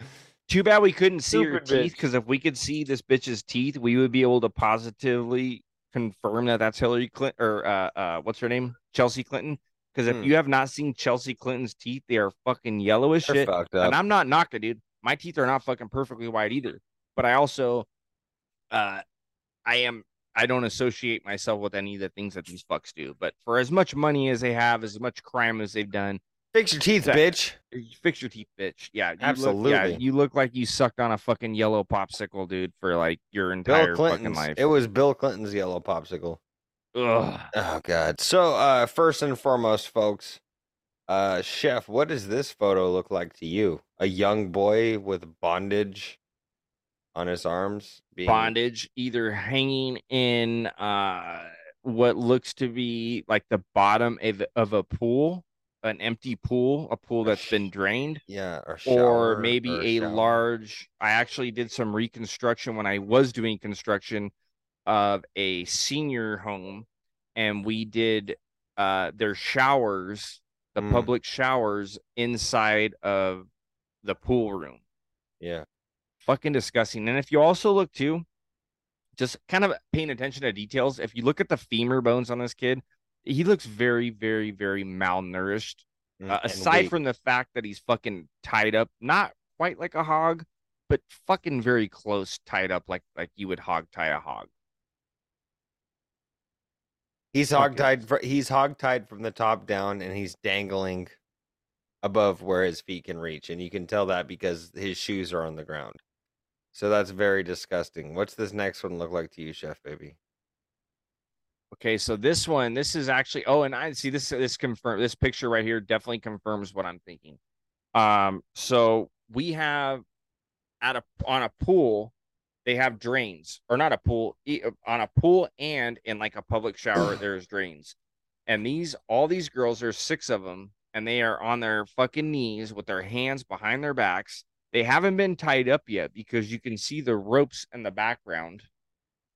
Too bad we couldn't see her teeth, because if we could see this bitch's teeth, we would be able to positively confirm that that's Hillary Clinton or what's her name? Chelsea Clinton. Because if you have not seen Chelsea Clinton's teeth, they are fucking yellow as shit. And I'm not knocking, dude. My teeth are not fucking perfectly white either. But I also I don't associate myself with any of the things that these fucks do. But for as much money as they have, as much crime as they've done, fix your teeth, bitch. Fix your teeth, bitch. Yeah, absolutely. You look like you sucked on a fucking yellow popsicle, dude, for like your entire fucking life. It was Bill Clinton's yellow popsicle. Ugh. Oh God. So first and foremost, folks, Chef, what does this photo look like to you? A young boy with bondage on his arms, either hanging in what looks to be like the bottom of a pool, an empty pool, a pool that's been drained. Yeah, or shower, or maybe or a shower. Large. I actually did some reconstruction when I was doing construction of a senior home, and we did their showers, the public showers inside of the pool room. Yeah. Fucking disgusting. And if you also look too, just kind of paying attention to details, if you look at the femur bones on this kid, he looks very, very, very malnourished. Aside from the fact that he's fucking tied up, not quite like a hog, but fucking very close, tied up like you would hog tie a hog. He's hog tied from the top down, and he's dangling above where his feet can reach, and you can tell that because his shoes are on the ground. So that's very disgusting. What's this next one look like to you, Chef Baby? Okay, so this one, this is actually, and I see this confirmed. This picture right here definitely confirms what I'm thinking. So we have on a pool, they have drains, or not a pool, on a pool and in like a public shower, there's drains. And all these girls, there's 6 of them, and they are on their fucking knees with their hands behind their backs. They haven't been tied up yet because you can see the ropes in the background.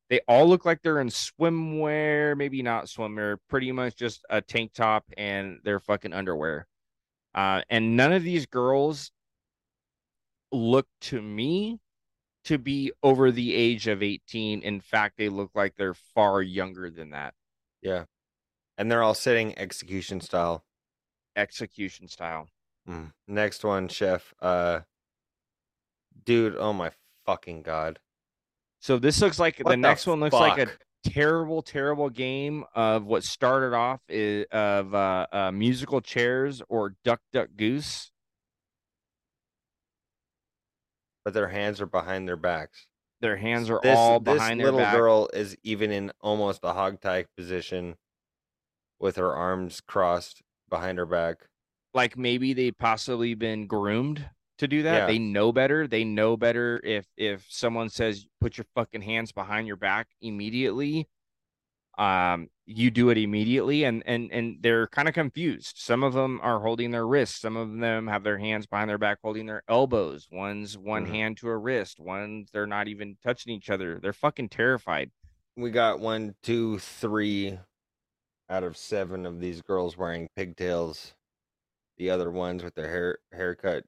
They all look like they're in swimwear, maybe not swimwear, pretty much just a tank top and their fucking underwear. And none of these girls look to me to be over the age of 18. In fact, they look like they're far younger than that. Yeah. And they're all sitting execution style. Next one, Chef. Dude, oh my fucking God. So this looks like the next one looks like a terrible game of what started off of musical chairs or duck duck goose, but their hands are behind their backs. Their hands are all behind their back. This little girl is even in almost a hogtie position with her arms crossed behind her back, like maybe they possibly been groomed to do that. Yeah. They know better if someone says put your fucking hands behind your back immediately, you do it immediately. And they're kind of confused. Some of them are holding their wrists, some of them have their hands behind their back holding their elbows, one's one hand to a wrist, one's they're not even touching each other. They're fucking terrified. We got 1, 2, 3 out of 7 of these girls wearing pigtails, the other ones with their haircut.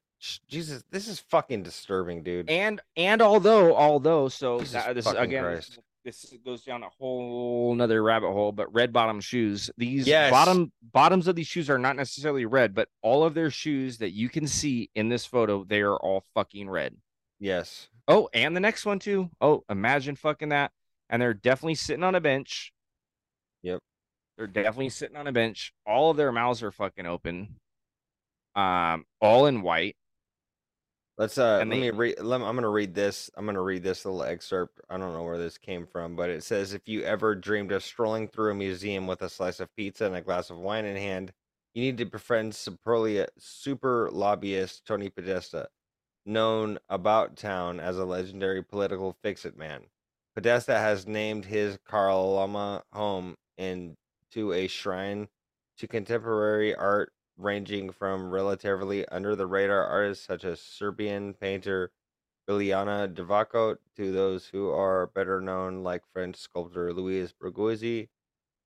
Jesus, this is fucking disturbing, dude. And although, so this again, this goes down a whole another rabbit hole. But red bottom shoes. These bottoms of these shoes are not necessarily red, but all of their shoes that you can see in this photo, they are all fucking red. Yes. Oh, and the next one too. Oh, imagine fucking that. And they're definitely sitting on a bench. Yep. They're definitely sitting on a bench. All of their mouths are fucking open. All in white. Let's I'm gonna read this. I'm gonna read this little excerpt. I don't know where this came from, but it says, if you ever dreamed of strolling through a museum with a slice of pizza and a glass of wine in hand, you need to befriend super lobbyist Tony Podesta, known about town as a legendary political fix-it man. Podesta has named his Karlama home in to a shrine to contemporary art ranging from relatively under-the-radar artists such as Serbian painter Biljana Divako to those who are better known like French sculptor Louis Breguizi.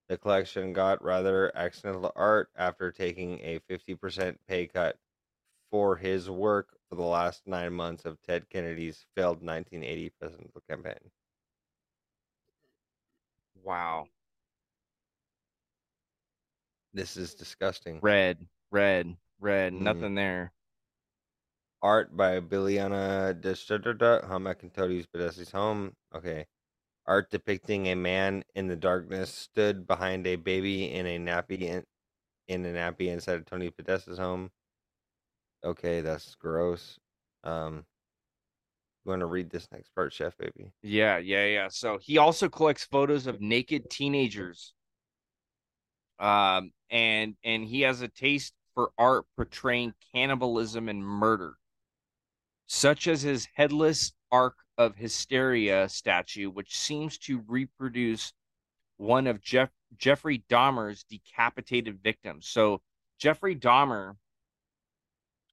The collection got rather accidental art after taking a 50% pay cut for his work for the last 9 months of Ted Kennedy's failed 1980 presidential campaign. Wow. This is disgusting. Red. Nothing there. Art by Biljana Divako, Hamakintotis Podesta's home. Okay. Art depicting a man in the darkness stood behind a baby in a nappy inside of Tony Podesta's home. Okay, that's gross. You want to read this next part, Chef Baby? Yeah. So he also collects photos of naked teenagers. And he has a taste for art portraying cannibalism and murder, such as his headless Arc of Hysteria statue, which seems to reproduce one of Jeffrey Dahmer's decapitated victims. So Jeffrey Dahmer,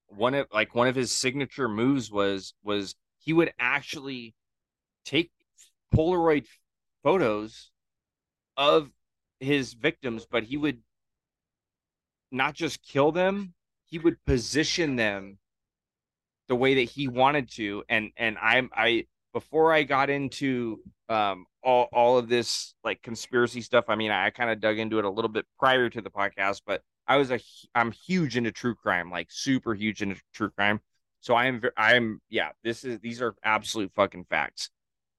one of his signature moves was he would actually take Polaroid photos of his victims, but he would not just kill them, he would position them the way that he wanted to. And I before I got into all of this like conspiracy stuff, I mean, I kind of dug into it a little bit prior to the podcast, but I'm huge into true crime, like super huge into true crime. So these are absolute fucking facts.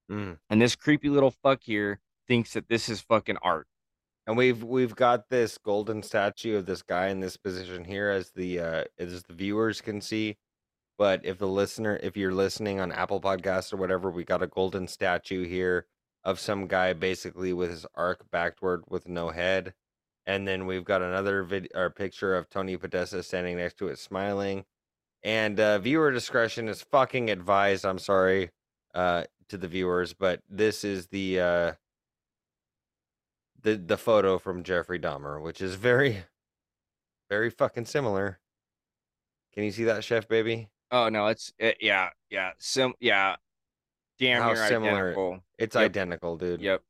And this creepy little fuck here thinks that this is fucking art. And we've got this golden statue of this guy in this position here, as the viewers can see. But if you're listening on Apple Podcasts or whatever, we got a golden statue here of some guy basically with his arc backward with no head. And then we've got another picture of Tony Podesta standing next to it, smiling. And viewer discretion is fucking advised. I'm sorry to the viewers, but this is the photo from Jeffrey Dahmer, which is very, very fucking similar. Can you see that, Chef Baby? Oh no, it's Damn, how similar! Identical. It's identical, dude. Yep.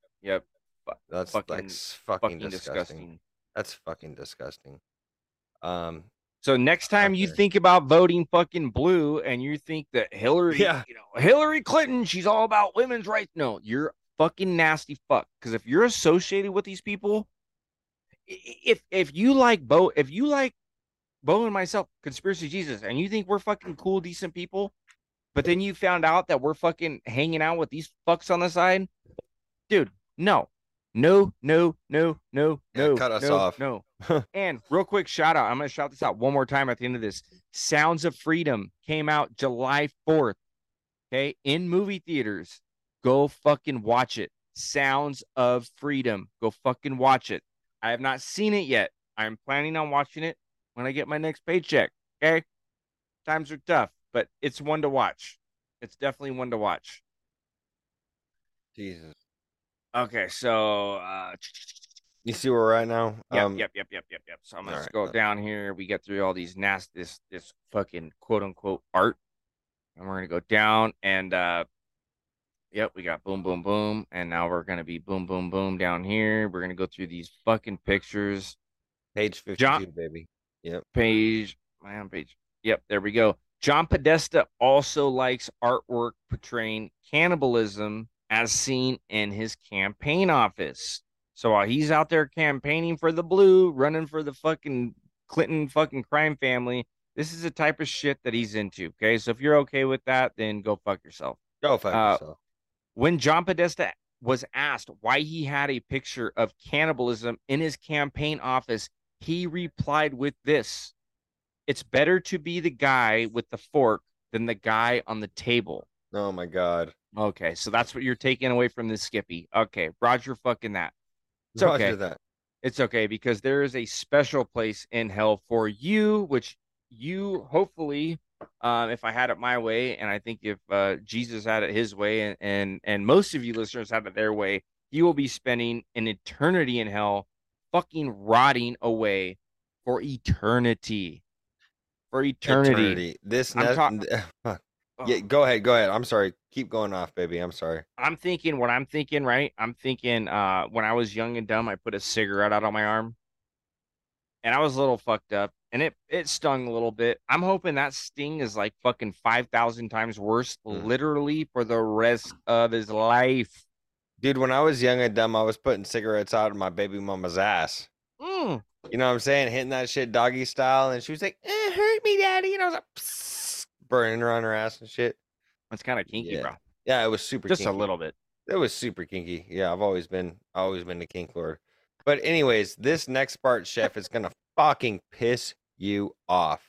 That's fucking disgusting. That's fucking disgusting. So next time you think about voting fucking blue and you think that Hillary Clinton, she's all about women's rights. No, you're fucking nasty fuck. Because if you're associated with these people, if you like Beau and myself, Conspiracy Jesus, and you think we're fucking cool, decent people, but then you found out that we're fucking hanging out with these fucks on the side, dude. No. Cut us off. No. And real quick shout out. I'm going to shout this out one more time at the end of this. Sounds of Freedom came out July 4th. Okay. In movie theaters. Go fucking watch it. Sounds of Freedom. Go fucking watch it. I have not seen it yet. I'm planning on watching it when I get my next paycheck. Okay. Times are tough, but it's one to watch. It's definitely one to watch. Jesus. Okay, so you see where we're at now? Yep. So I'm gonna go down here. We get through all these nasty, this fucking quote unquote art, and we're gonna go down and we got boom, boom, boom, and now we're gonna be boom, boom, boom down here. We're gonna go through these fucking pictures. Page 52, baby. Yep. My own page. Yep, there we go. John Podesta also likes artwork portraying cannibalism, as seen in his campaign office. So while he's out there campaigning for the blue, running for the fucking Clinton fucking crime family, this is the type of shit that he's into. Okay, so if you're okay with that, then go fuck yourself. When John Podesta was asked why he had a picture of cannibalism in his campaign office, he replied with this: "It's better to be the guy with the fork than the guy on the table." Oh my God. Okay, so that's what you're taking away from this, Skippy. Okay, Roger fucking that. It's Roger okay. That. It's okay, because there is a special place in hell for you, which you hopefully, if I had it my way, and I think if Jesus had it his way, and most of you listeners have it their way, you will be spending an eternity in hell fucking rotting away for eternity. For eternity. This yeah, go ahead. I'm sorry. Keep going off, baby. I'm sorry. I'm thinking what I'm thinking, right? I'm thinking when I was young and dumb, I put a cigarette out on my arm. And I was a little fucked up. And it stung a little bit. I'm hoping that sting is like fucking 5,000 times worse, literally for the rest of his life. Dude, when I was young and dumb, I was putting cigarettes out of my baby mama's ass. Mm. You know what I'm saying? Hitting that shit doggy style. And she was like, it hurt me, daddy. And I was like, psst, burning her on her ass and shit. That's kind of kinky, bro. Yeah, it was super kinky. Just a little bit. It was super kinky. Yeah, I've always been the kink lord. But anyways, this next part, Chef, is going to fucking piss you off.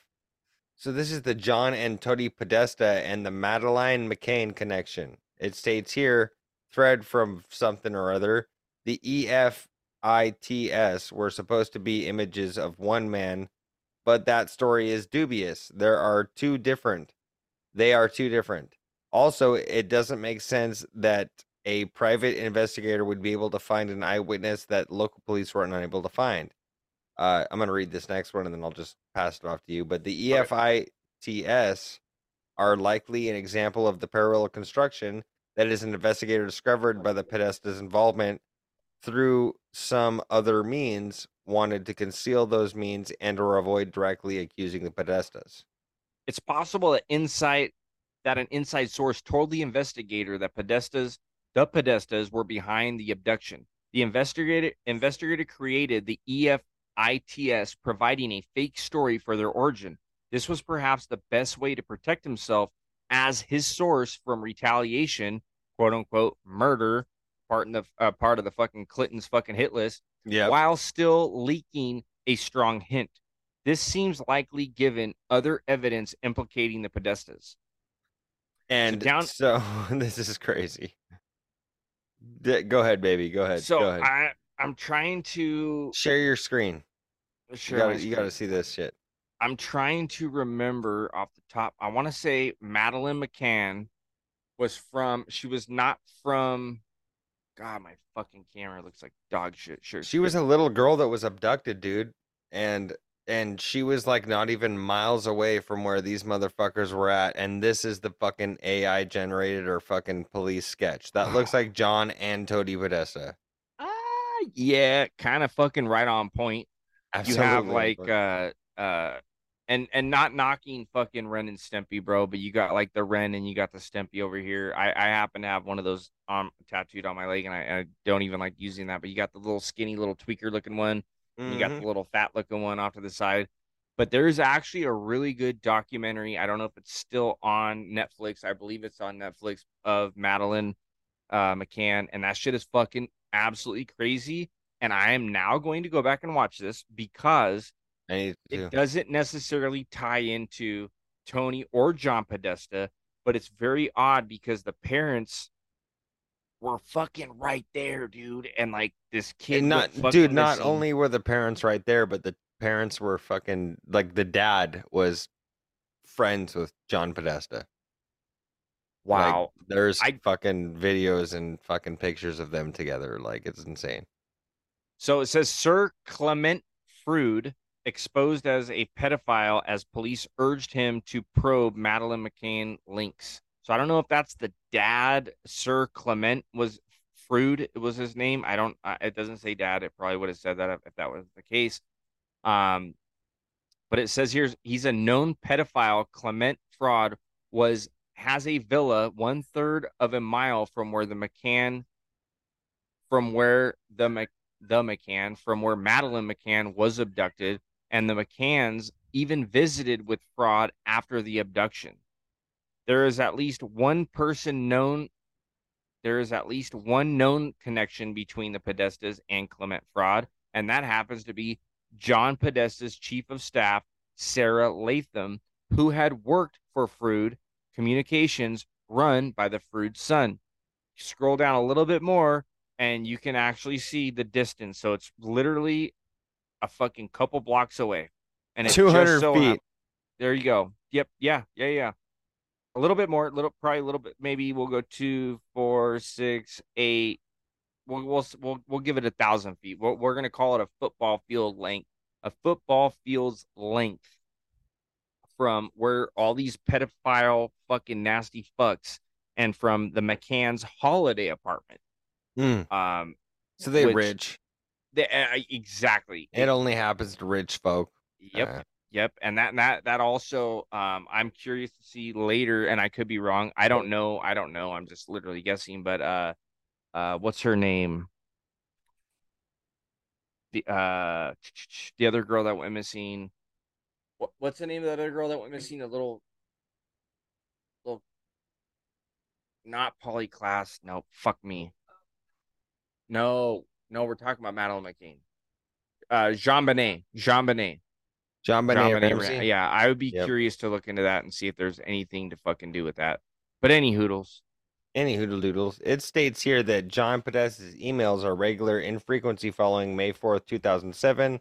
So this is the John and Tony Podesta and the Madeleine McCann connection. It states here, thread from something or other, the EFITS were supposed to be images of one man, but that story is dubious. They are two different. Also, it doesn't make sense that a private investigator would be able to find an eyewitness that local police weren't unable to find. I'm going to read this next one and then I'll just pass it off to you. But the EFITS are likely an example of the parallel construction that is an investigator discovered by the Podesta's involvement through some other means, wanted to conceal those means and or avoid directly accusing the Podestas. It's possible that an inside source told the investigator that the Podestas were behind the abduction. The investigator created the EFITS, providing a fake story for their origin. This was perhaps the best way to protect himself as his source from retaliation, quote unquote, murder, part of the fucking Clinton's fucking hit list, while still leaking a strong hint. This seems likely given other evidence implicating the Podestas. And so this is crazy. Go ahead, baby. Go ahead. So go ahead. I'm trying to share your screen. Sure, you got to see this shit. I'm trying to remember off the top. I want to say Madeleine McCann was not from. God, my fucking camera looks like dog shit. Sure, she was a little girl that was abducted, dude, and she was like not even miles away from where these motherfuckers were at. And this is the fucking AI generated or fucking police sketch that looks like John and Tony Podesta. Yeah, kind of fucking right on point. Absolutely. You have like and not knocking fucking Ren and Stimpy, bro, but you got like the Ren and you got the Stimpy over here. I happen to have one of those tattooed on my leg, and I don't even like using that, but you got the little skinny little tweaker looking one. Mm-hmm. You got the little fat looking one off to the side. But there is actually a really good documentary. I don't know if it's still on Netflix. I believe it's on Netflix, of Madeleine McCann, and that shit is fucking absolutely crazy. And I am now going to go back and watch this because it doesn't necessarily tie into Tony or John Podesta, but it's very odd because the parents were fucking right there, dude. And like this kid, not only were the parents right there, but the parents were fucking like, the dad was friends with John Podesta. Wow. Like, there's fucking videos and fucking pictures of them together. Like, it's insane. So it says Sir Clement Freud exposed as a pedophile as police urged him to probe Madeleine McCann links. So I don't know if that's the dad. Sir Clement Freud was his name. It doesn't say dad. It probably would have said that if that was the case. But it says here, he's a known pedophile. Clement Freud has a villa 1/3 of a mile from where Madeleine McCann was abducted, and the McCanns even visited with Freud after the abduction. There is at least one known connection between the Podestas and Clement Freud, and that happens to be John Podesta's chief of staff, Sarah Latham, who had worked for Freud Communications, run by the Freud son. Scroll down a little bit more, and you can actually see the distance. So it's literally a fucking couple blocks away, and it's 200 feet. There you go. Yep. Yeah. A little bit more, probably a little bit. Maybe we'll go 2, 4, 6, 8, we'll give it 1,000 feet. We're going to call it a football field's length from where all these pedophile fucking nasty fucks and from the McCann's holiday apartment. So they're rich. Exactly. It only happens to rich folk. Yep. Yep. And that also, I'm curious to see later, and I could be wrong. I don't know. I'm just literally guessing, but, what's her name? The other girl that went missing. What's the name of that other girl that went missing? A little not Polyclass. No, fuck me. No, we're talking about Madeleine McCann. Jean Bonnet. Yeah, I would be curious to look into that and see if there's anything to fucking do with that. But any hoodle-doodles. It states here that John Podesta's emails are regular in frequency following May 4th, 2007,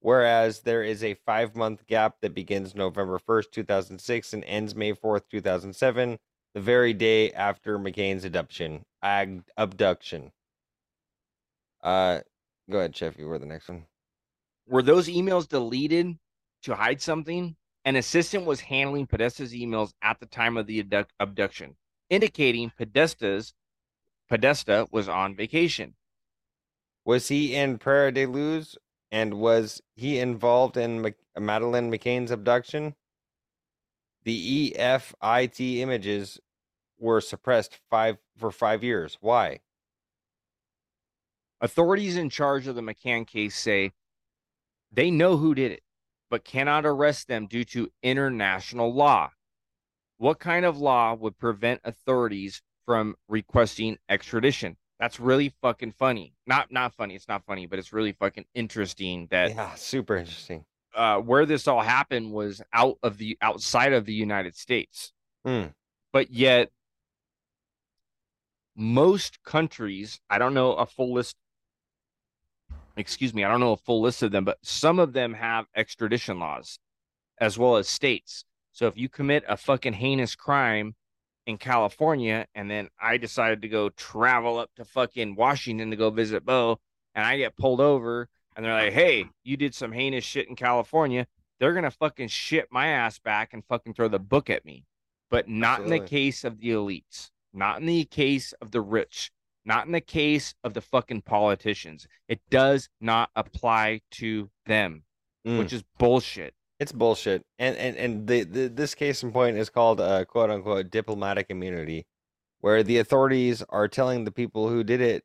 whereas there is a 5-month gap that begins November 1st, 2006 and ends May 4th, 2007, the very day after McCain's abduction. Go ahead, Chef. You were the next one. Were those emails deleted to hide something? An assistant was handling Podesta's emails at the time of the abduction, indicating Podesta was on vacation. Was he in Praia da Luz, and was he involved in Madeleine McCann's abduction? The EFIT images were suppressed for 5 years. Why? Authorities in charge of the McCann case say they know who did it, but cannot arrest them due to international law. What kind of law would prevent authorities from requesting extradition? That's really fucking funny. Not funny. It's not funny, but it's really fucking interesting that super interesting. Where this all happened was outside of the United States, but yet most countries, I don't know a full list of them, but some of them have extradition laws as well as states. So if you commit a fucking heinous crime in California and then I decided to go travel up to fucking Washington to go visit Beau and I get pulled over and they're like, hey, you did some heinous shit in California, they're going to fucking shit my ass back and fucking throw the book at me. But not in the case of the elites, not in the case of the rich, not in the case of the fucking politicians. It does not apply to them, which is bullshit. It's bullshit. And this case in point is called quote unquote diplomatic immunity, where the authorities are telling the people who did it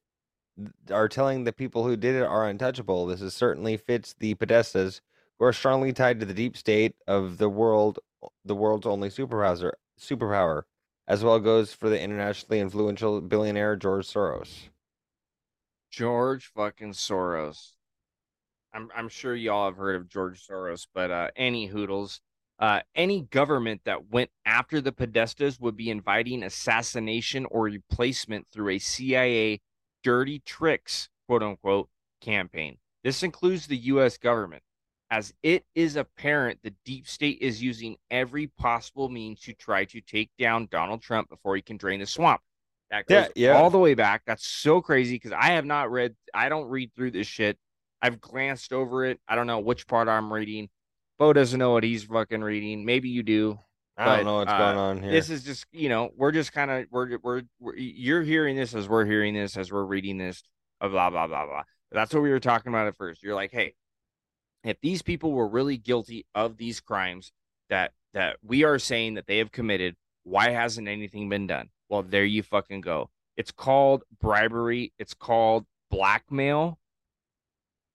are untouchable. This is certainly fits the Podestas, who are strongly tied to the deep state of the world's only superpower. As well goes for the internationally influential billionaire George Soros. George fucking Soros. I'm sure y'all have heard of George Soros, but any hoodles, any government that went after the Podestas would be inviting assassination or replacement through a CIA dirty tricks, quote unquote, campaign. This includes the U.S. government. As it is apparent, the deep state is using every possible means to try to take down Donald Trump before he can drain the swamp. That goes all the way back. That's so crazy because I don't read through this shit. I've glanced over it. I don't know which part I'm reading. Beau doesn't know what he's fucking reading. Maybe you do. I don't know what's going on here. This is just, we're just kind of, you're hearing this as we're hearing this, as we're reading this, blah, blah, blah, blah. That's what we were talking about at first. You're like, hey, if these people were really guilty of these crimes that we are saying that they have committed, why hasn't anything been done? Well, there you fucking go. It's called bribery. It's called blackmail.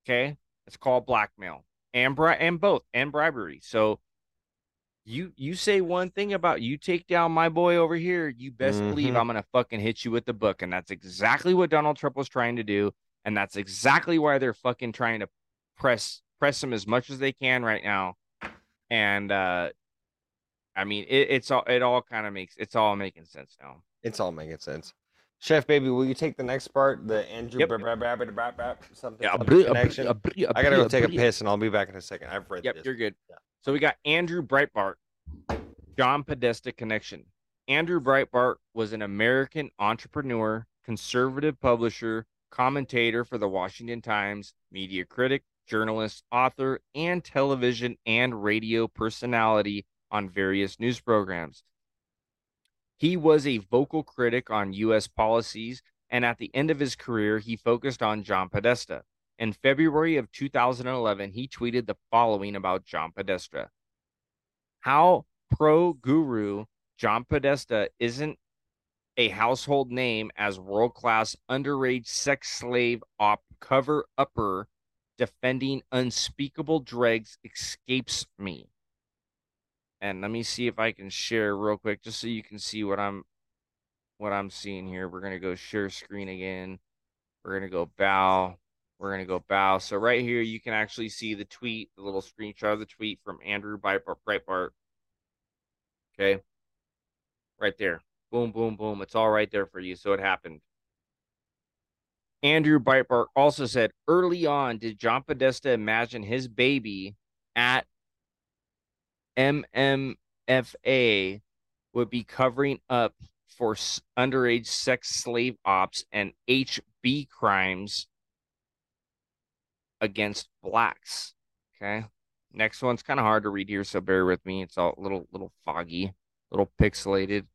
Okay? It's called blackmail and bribery. So you say one thing about you take down my boy over here, you best believe I'm going to fucking hit you with the book. And that's exactly what Donald Trump was trying to do. And that's exactly why they're fucking trying to press them as much as they can right now, and I mean it's all making sense. Chef Baby, will you take the next part, the Andrew connection? I gotta go take a piss and I'll be back in a second. I've read this. You're good. Yeah. So we got Andrew Breitbart, John Podesta connection. Andrew Breitbart was an American entrepreneur, conservative publisher, commentator for the Washington Times, media critic, journalist, author, and television and radio personality on various news programs. He was a vocal critic on U.S. policies, and at the end of his career, he focused on John Podesta. In February of 2011, he tweeted the following about John Podesta. How pro-guru John Podesta isn't a household name as world-class underage sex slave op cover-upper defending unspeakable dregs escapes me. And let me see if I can share real quick, just so you can see what I'm seeing here. We're gonna go share screen again. We're gonna go bow. We're gonna go bow. So right here, you can actually see the tweet, the little screenshot of the tweet from Andrew Breitbart. Okay, right there. Boom, boom, boom. It's all right there for you. So it happened. Andrew Breitbart also said, early on, did John Podesta imagine his baby at MMFA would be covering up for underage sex slave ops and HB crimes against blacks? Okay. Next one's kind of hard to read here, so bear with me. It's all a little foggy, a little pixelated.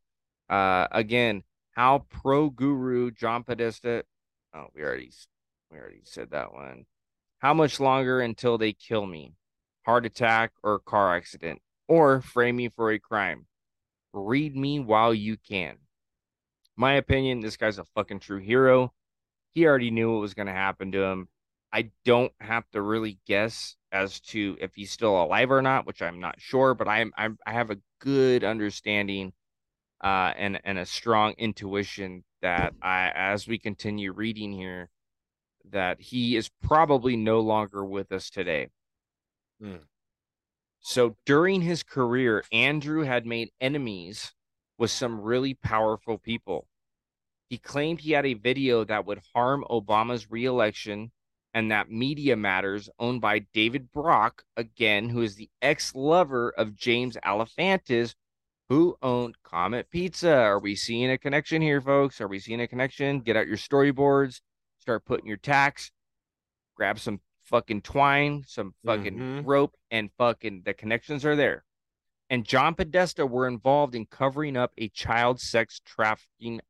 Again, how pro-guru John Podesta. Oh, we already said that one. How much longer until they kill me? Heart attack or car accident, or frame me for a crime. Read me while you can. My opinion, this guy's a fucking true hero. He already knew what was going to happen to him. I don't have to really guess as to if he's still alive or not, which I'm not sure, but I have a good understanding and a strong intuition that as we continue reading here, that he is probably no longer with us today. So during his career, Andrew had made enemies with some really powerful people. He claimed he had a video that would harm Obama's reelection and that Media Matters, owned by David Brock, again, who is the ex-lover of James Alephantis, who owned Comet Pizza. Are we seeing a connection here, folks? Are we seeing a connection? Get out your storyboards, start putting your tacks, grab some fucking twine, some fucking rope, and fucking the connections are there. And John Podesta were involved in covering up a child sex trafficking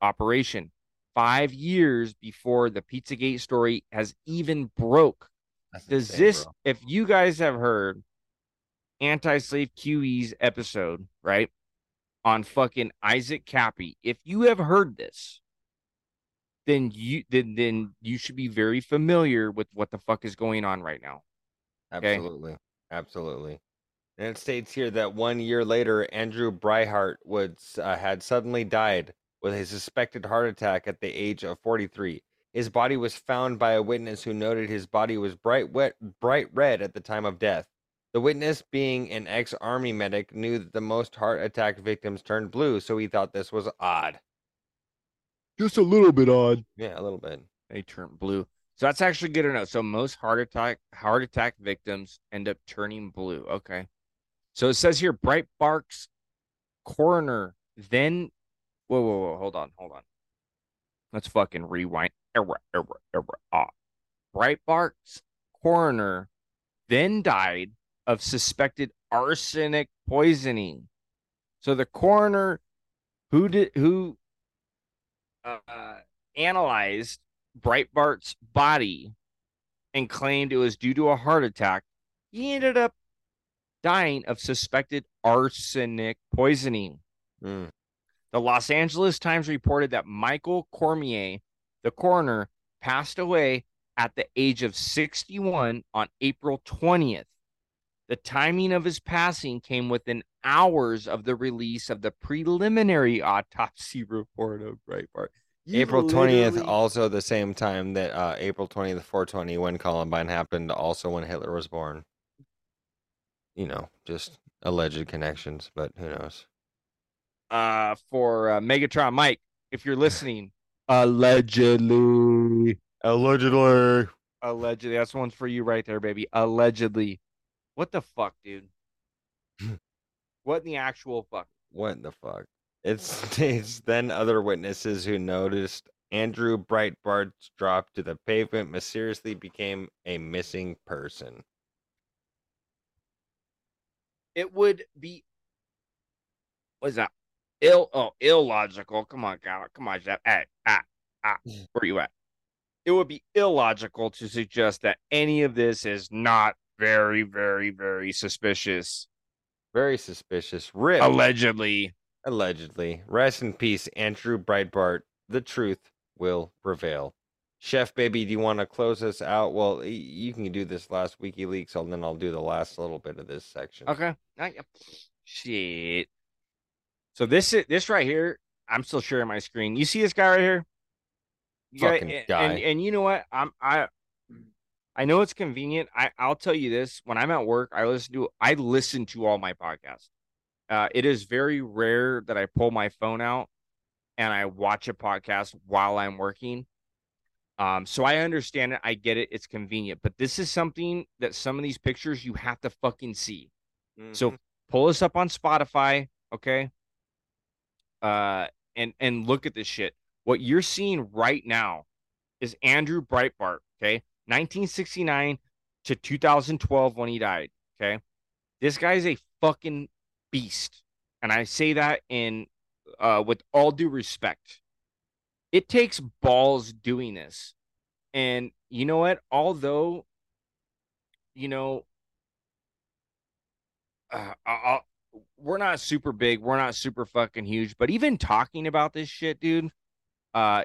operation 5 years before the Pizzagate story has even broke. Does this, bro. If you guys have heard Anti-Slave QE's episode, right, on fucking Isaac Cappy, if you have heard this, then you should be very familiar with what the fuck is going on right now. Okay? Absolutely. Absolutely. And it states here that 1 year later, Andrew Breitbart had suddenly died with a suspected heart attack at the age of 43. His body was found by a witness who noted his body was bright red at the time of death. The witness, being an ex-army medic, knew that the most heart attack victims turned blue, so he thought this was odd. Just a little bit odd. Yeah, a little bit. They turn blue. So that's actually good to know. So most heart attack victims end up turning blue. Okay. So it says here, Breitbart's coroner then... Whoa. Hold on. Let's fucking rewind. Breitbart's coroner then died of suspected arsenic poisoning. So the coroner who analyzed Breitbart's body and claimed it was due to a heart attack, he ended up dying of suspected arsenic poisoning. The Los Angeles Times reported that Michael Cormier, the coroner, passed away at the age of 61 on April 20th. The timing of his passing came within hours of the release of the preliminary autopsy report of Breitbart. April 20th, also the same time that April 20th, 420, when Columbine happened, also when Hitler was born. You know, just alleged connections, but who knows? For Megatron Mike, if you're listening, allegedly, that's one's for you right there, baby. Allegedly. What the fuck, dude? What in the actual fuck? What in the fuck? It's then other witnesses who noticed Andrew Breitbart's drop to the pavement mysteriously became a missing person. It would be... What is that? Illogical. Come on, God. Come on, Jeff. Hey, where are you at? It would be illogical to suggest that any of this is not very, very, very suspicious. Very suspicious. Rip. Allegedly. Rest in peace, Andrew Breitbart. The truth will prevail. Chef Baby, do you want to close us out? Well, you can do this last WikiLeaks, and then I'll do the last little bit of this section. Okay. Shit. So this right here, I'm still sharing my screen. You see this guy right here? Fucking guy. And you know what? I know it's convenient. I'll tell you this. When I'm at work, I listen to all my podcasts. It is very rare that I pull my phone out and I watch a podcast while I'm working. So I understand it. I get it. It's convenient. But this is something that some of these pictures you have to fucking see. Mm-hmm. So pull us up on Spotify, okay? And look at this shit. What you're seeing right now is Andrew Breitbart, okay? 1969 to 2012 when he died, okay? This guy's a fucking beast. And I say that in... with all due respect, it takes balls doing this. And you know what? Although, you know, we're not super big, we're not super fucking huge, but even talking about this shit, dude,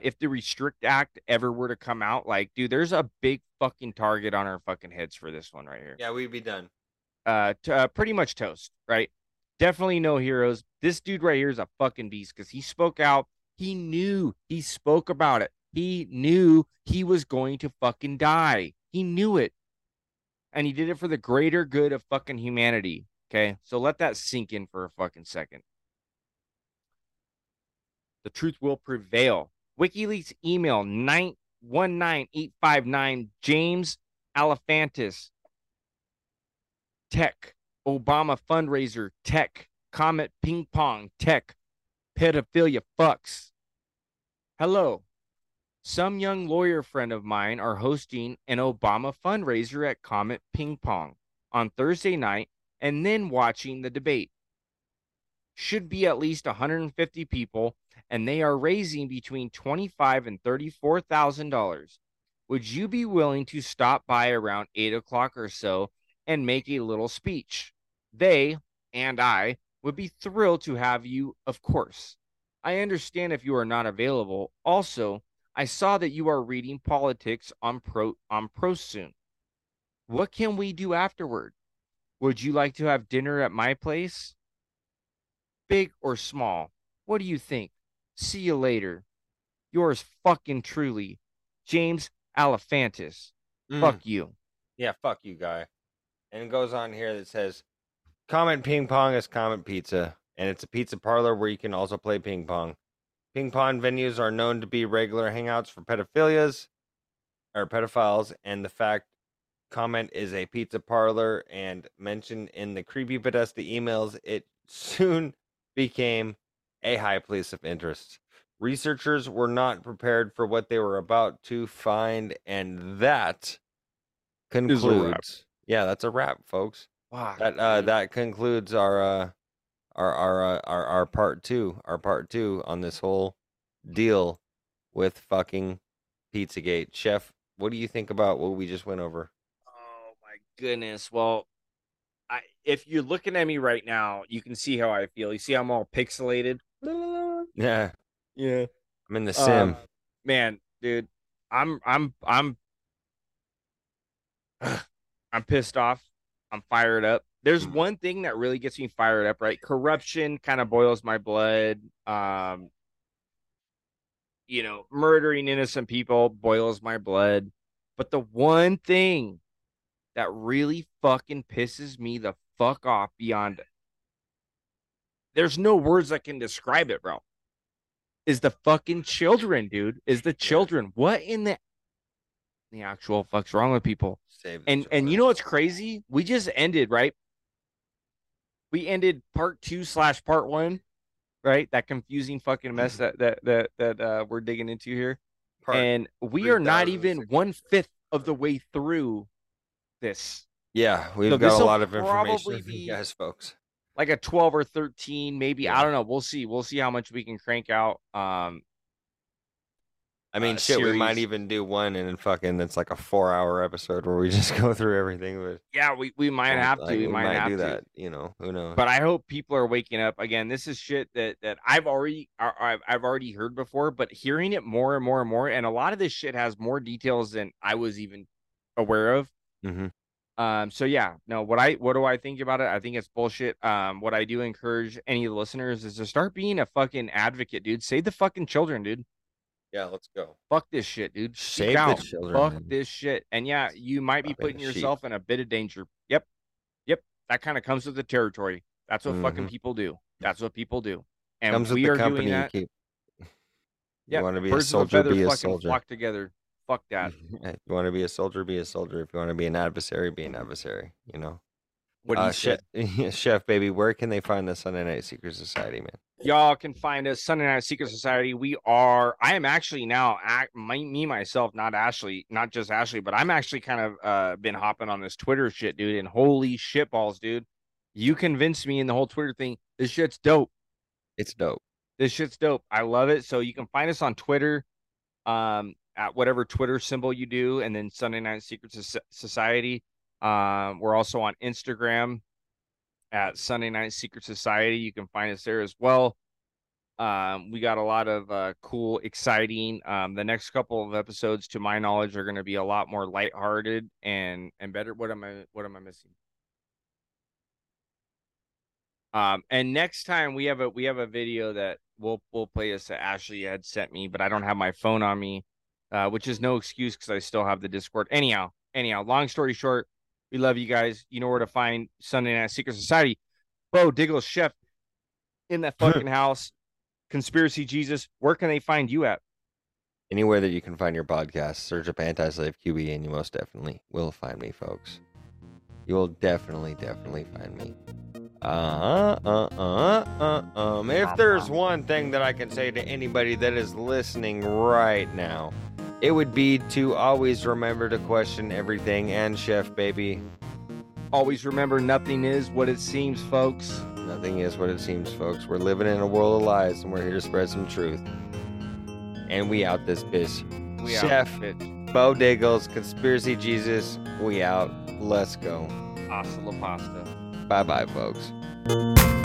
if the Restrict Act ever were to come out, like, dude, there's a big fucking target on our fucking heads for this one right here. Yeah, we'd be done. Pretty much toast, right? Definitely no heroes. This dude right here is a fucking beast because he spoke out. He knew. He spoke about it. He knew he was going to fucking die. He knew it. And he did it for the greater good of fucking humanity. Okay? So let that sink in for a fucking second. The truth will prevail. WikiLeaks email 919859 James Alephantis. Tech. Obama fundraiser, tech, Comet Ping Pong, tech, pedophilia fucks. Hello. Some young lawyer friend of mine are hosting an Obama fundraiser at Comet Ping Pong on Thursday night and then watching the debate. Should be at least 150 people, and they are raising between $25,000 and $34,000. Would you be willing to stop by around 8 o'clock or so and make a little speech? They, and I, would be thrilled to have you, of course. I understand if you are not available. Also, I saw that you are reading politics on ProSoon. What can we do afterward? Would you like to have dinner at my place? Big or small? What do you think? See you later. Yours fucking truly, James Alephantis. Fuck you. Yeah, fuck you, guy. And it goes on here that says, Comet Ping Pong is Comet Pizza, and it's a pizza parlor where you can also play ping pong. Ping pong venues are known to be regular hangouts for pedophiles, and the fact Comet is a pizza parlor and mentioned in the Creepy Podesta emails, it soon became a high place of interest. Researchers were not prepared for what they were about to find, and that concludes... Yeah, that's a wrap, folks. Wow, that concludes our part two on this whole deal with fucking Pizzagate. Chef, what do you think about what we just went over? Oh my goodness! Well, if you're looking at me right now, you can see how I feel. You see, I'm all pixelated. Yeah. I'm in the sim. Man, dude, I'm pissed off. I'm fired up. There's one thing that really gets me fired up, right? Corruption kind of boils my blood. You know, murdering innocent people boils my blood. But the one thing that really fucking pisses me the fuck off beyond it, there's no words that can describe it, bro, is the fucking children, dude. Is the children. What in the actual fuck's wrong with people? And you know what's crazy? We just ended, right? We ended part 2/part 1, right? That confusing fucking mess that we're digging into here. Part and we are not even 1/5 of the way through this. Yeah, we've got a lot of information for you guys, folks. Like a 12 or 13, maybe. Yeah. I don't know. We'll see. We'll see how much we can crank out. I mean, shit, series. We might even do one and fucking that's like a 4-hour episode where we just go through everything. With, yeah, we might have to. Like, we might have do to. That. You know, who knows? But I hope people are waking up. Again, this is shit that I've already heard before, but hearing it more and more and more, and a lot of this shit has more details than I was even aware of. Mm-hmm. So yeah, no, what do I think about it? I think it's bullshit. What I do encourage any listeners is to start being a fucking advocate, dude. Save the fucking children, dude. Yeah, let's go. Fuck this shit, dude. Save the children. Fuck this shit. And yeah, you might be putting yourself in a bit of danger. Yep. Yep. That kind of comes with the territory. That's what fucking people do. That's what people do. And we are doing that. Yeah. Want to be a soldier, be a soldier. Flock together. Fuck that. If you want to be a soldier, be a soldier. If you want to be an adversary, be an adversary. You know? What do you say? Chef Baby, where can they find the Sunday Night Secret Society, man? Y'all can find us Sunday Night Secret Society. I am actually now myself, not just Ashley, but I'm actually kind of been hopping on this Twitter shit, dude. And holy shit balls, dude. You convinced me in the whole Twitter thing. This shit's dope. It's dope. This shit's dope. I love it. So you can find us on Twitter, at whatever Twitter symbol you do. And then Sunday Night Secret Society. We're also on Instagram. At Sunday Night Secret Society. You can find us there as well. We got a lot of cool, exciting. The next couple of episodes, to my knowledge, are going to be a lot more lighthearted and better. What am I missing? And next time we have a video that we'll play us that Ashley had sent me, but I don't have my phone on me, which is no excuse because I still have the Discord. Anyhow, long story short. We love you guys. You know where to find Sunday Night Secret Society. Beau Diggles, Chef in that fucking house. Conspiracy Jesus, where can they find you at? Anywhere that you can find your podcast. Search up Anti-Slave QB and you most definitely will find me, folks. You will definitely find me. If there's one thing that I can say to anybody that is listening right now, it would be to always remember to question everything. And Chef Baby, always remember nothing is what it seems, folks. Nothing is what it seems, folks. We're living in a world of lies, and we're here to spread some truth. And we out this bitch. We Chef, out this bitch. Beau Diggles, Conspiracy Jesus, we out. Let's go. Hasta la pasta. Bye-bye, folks.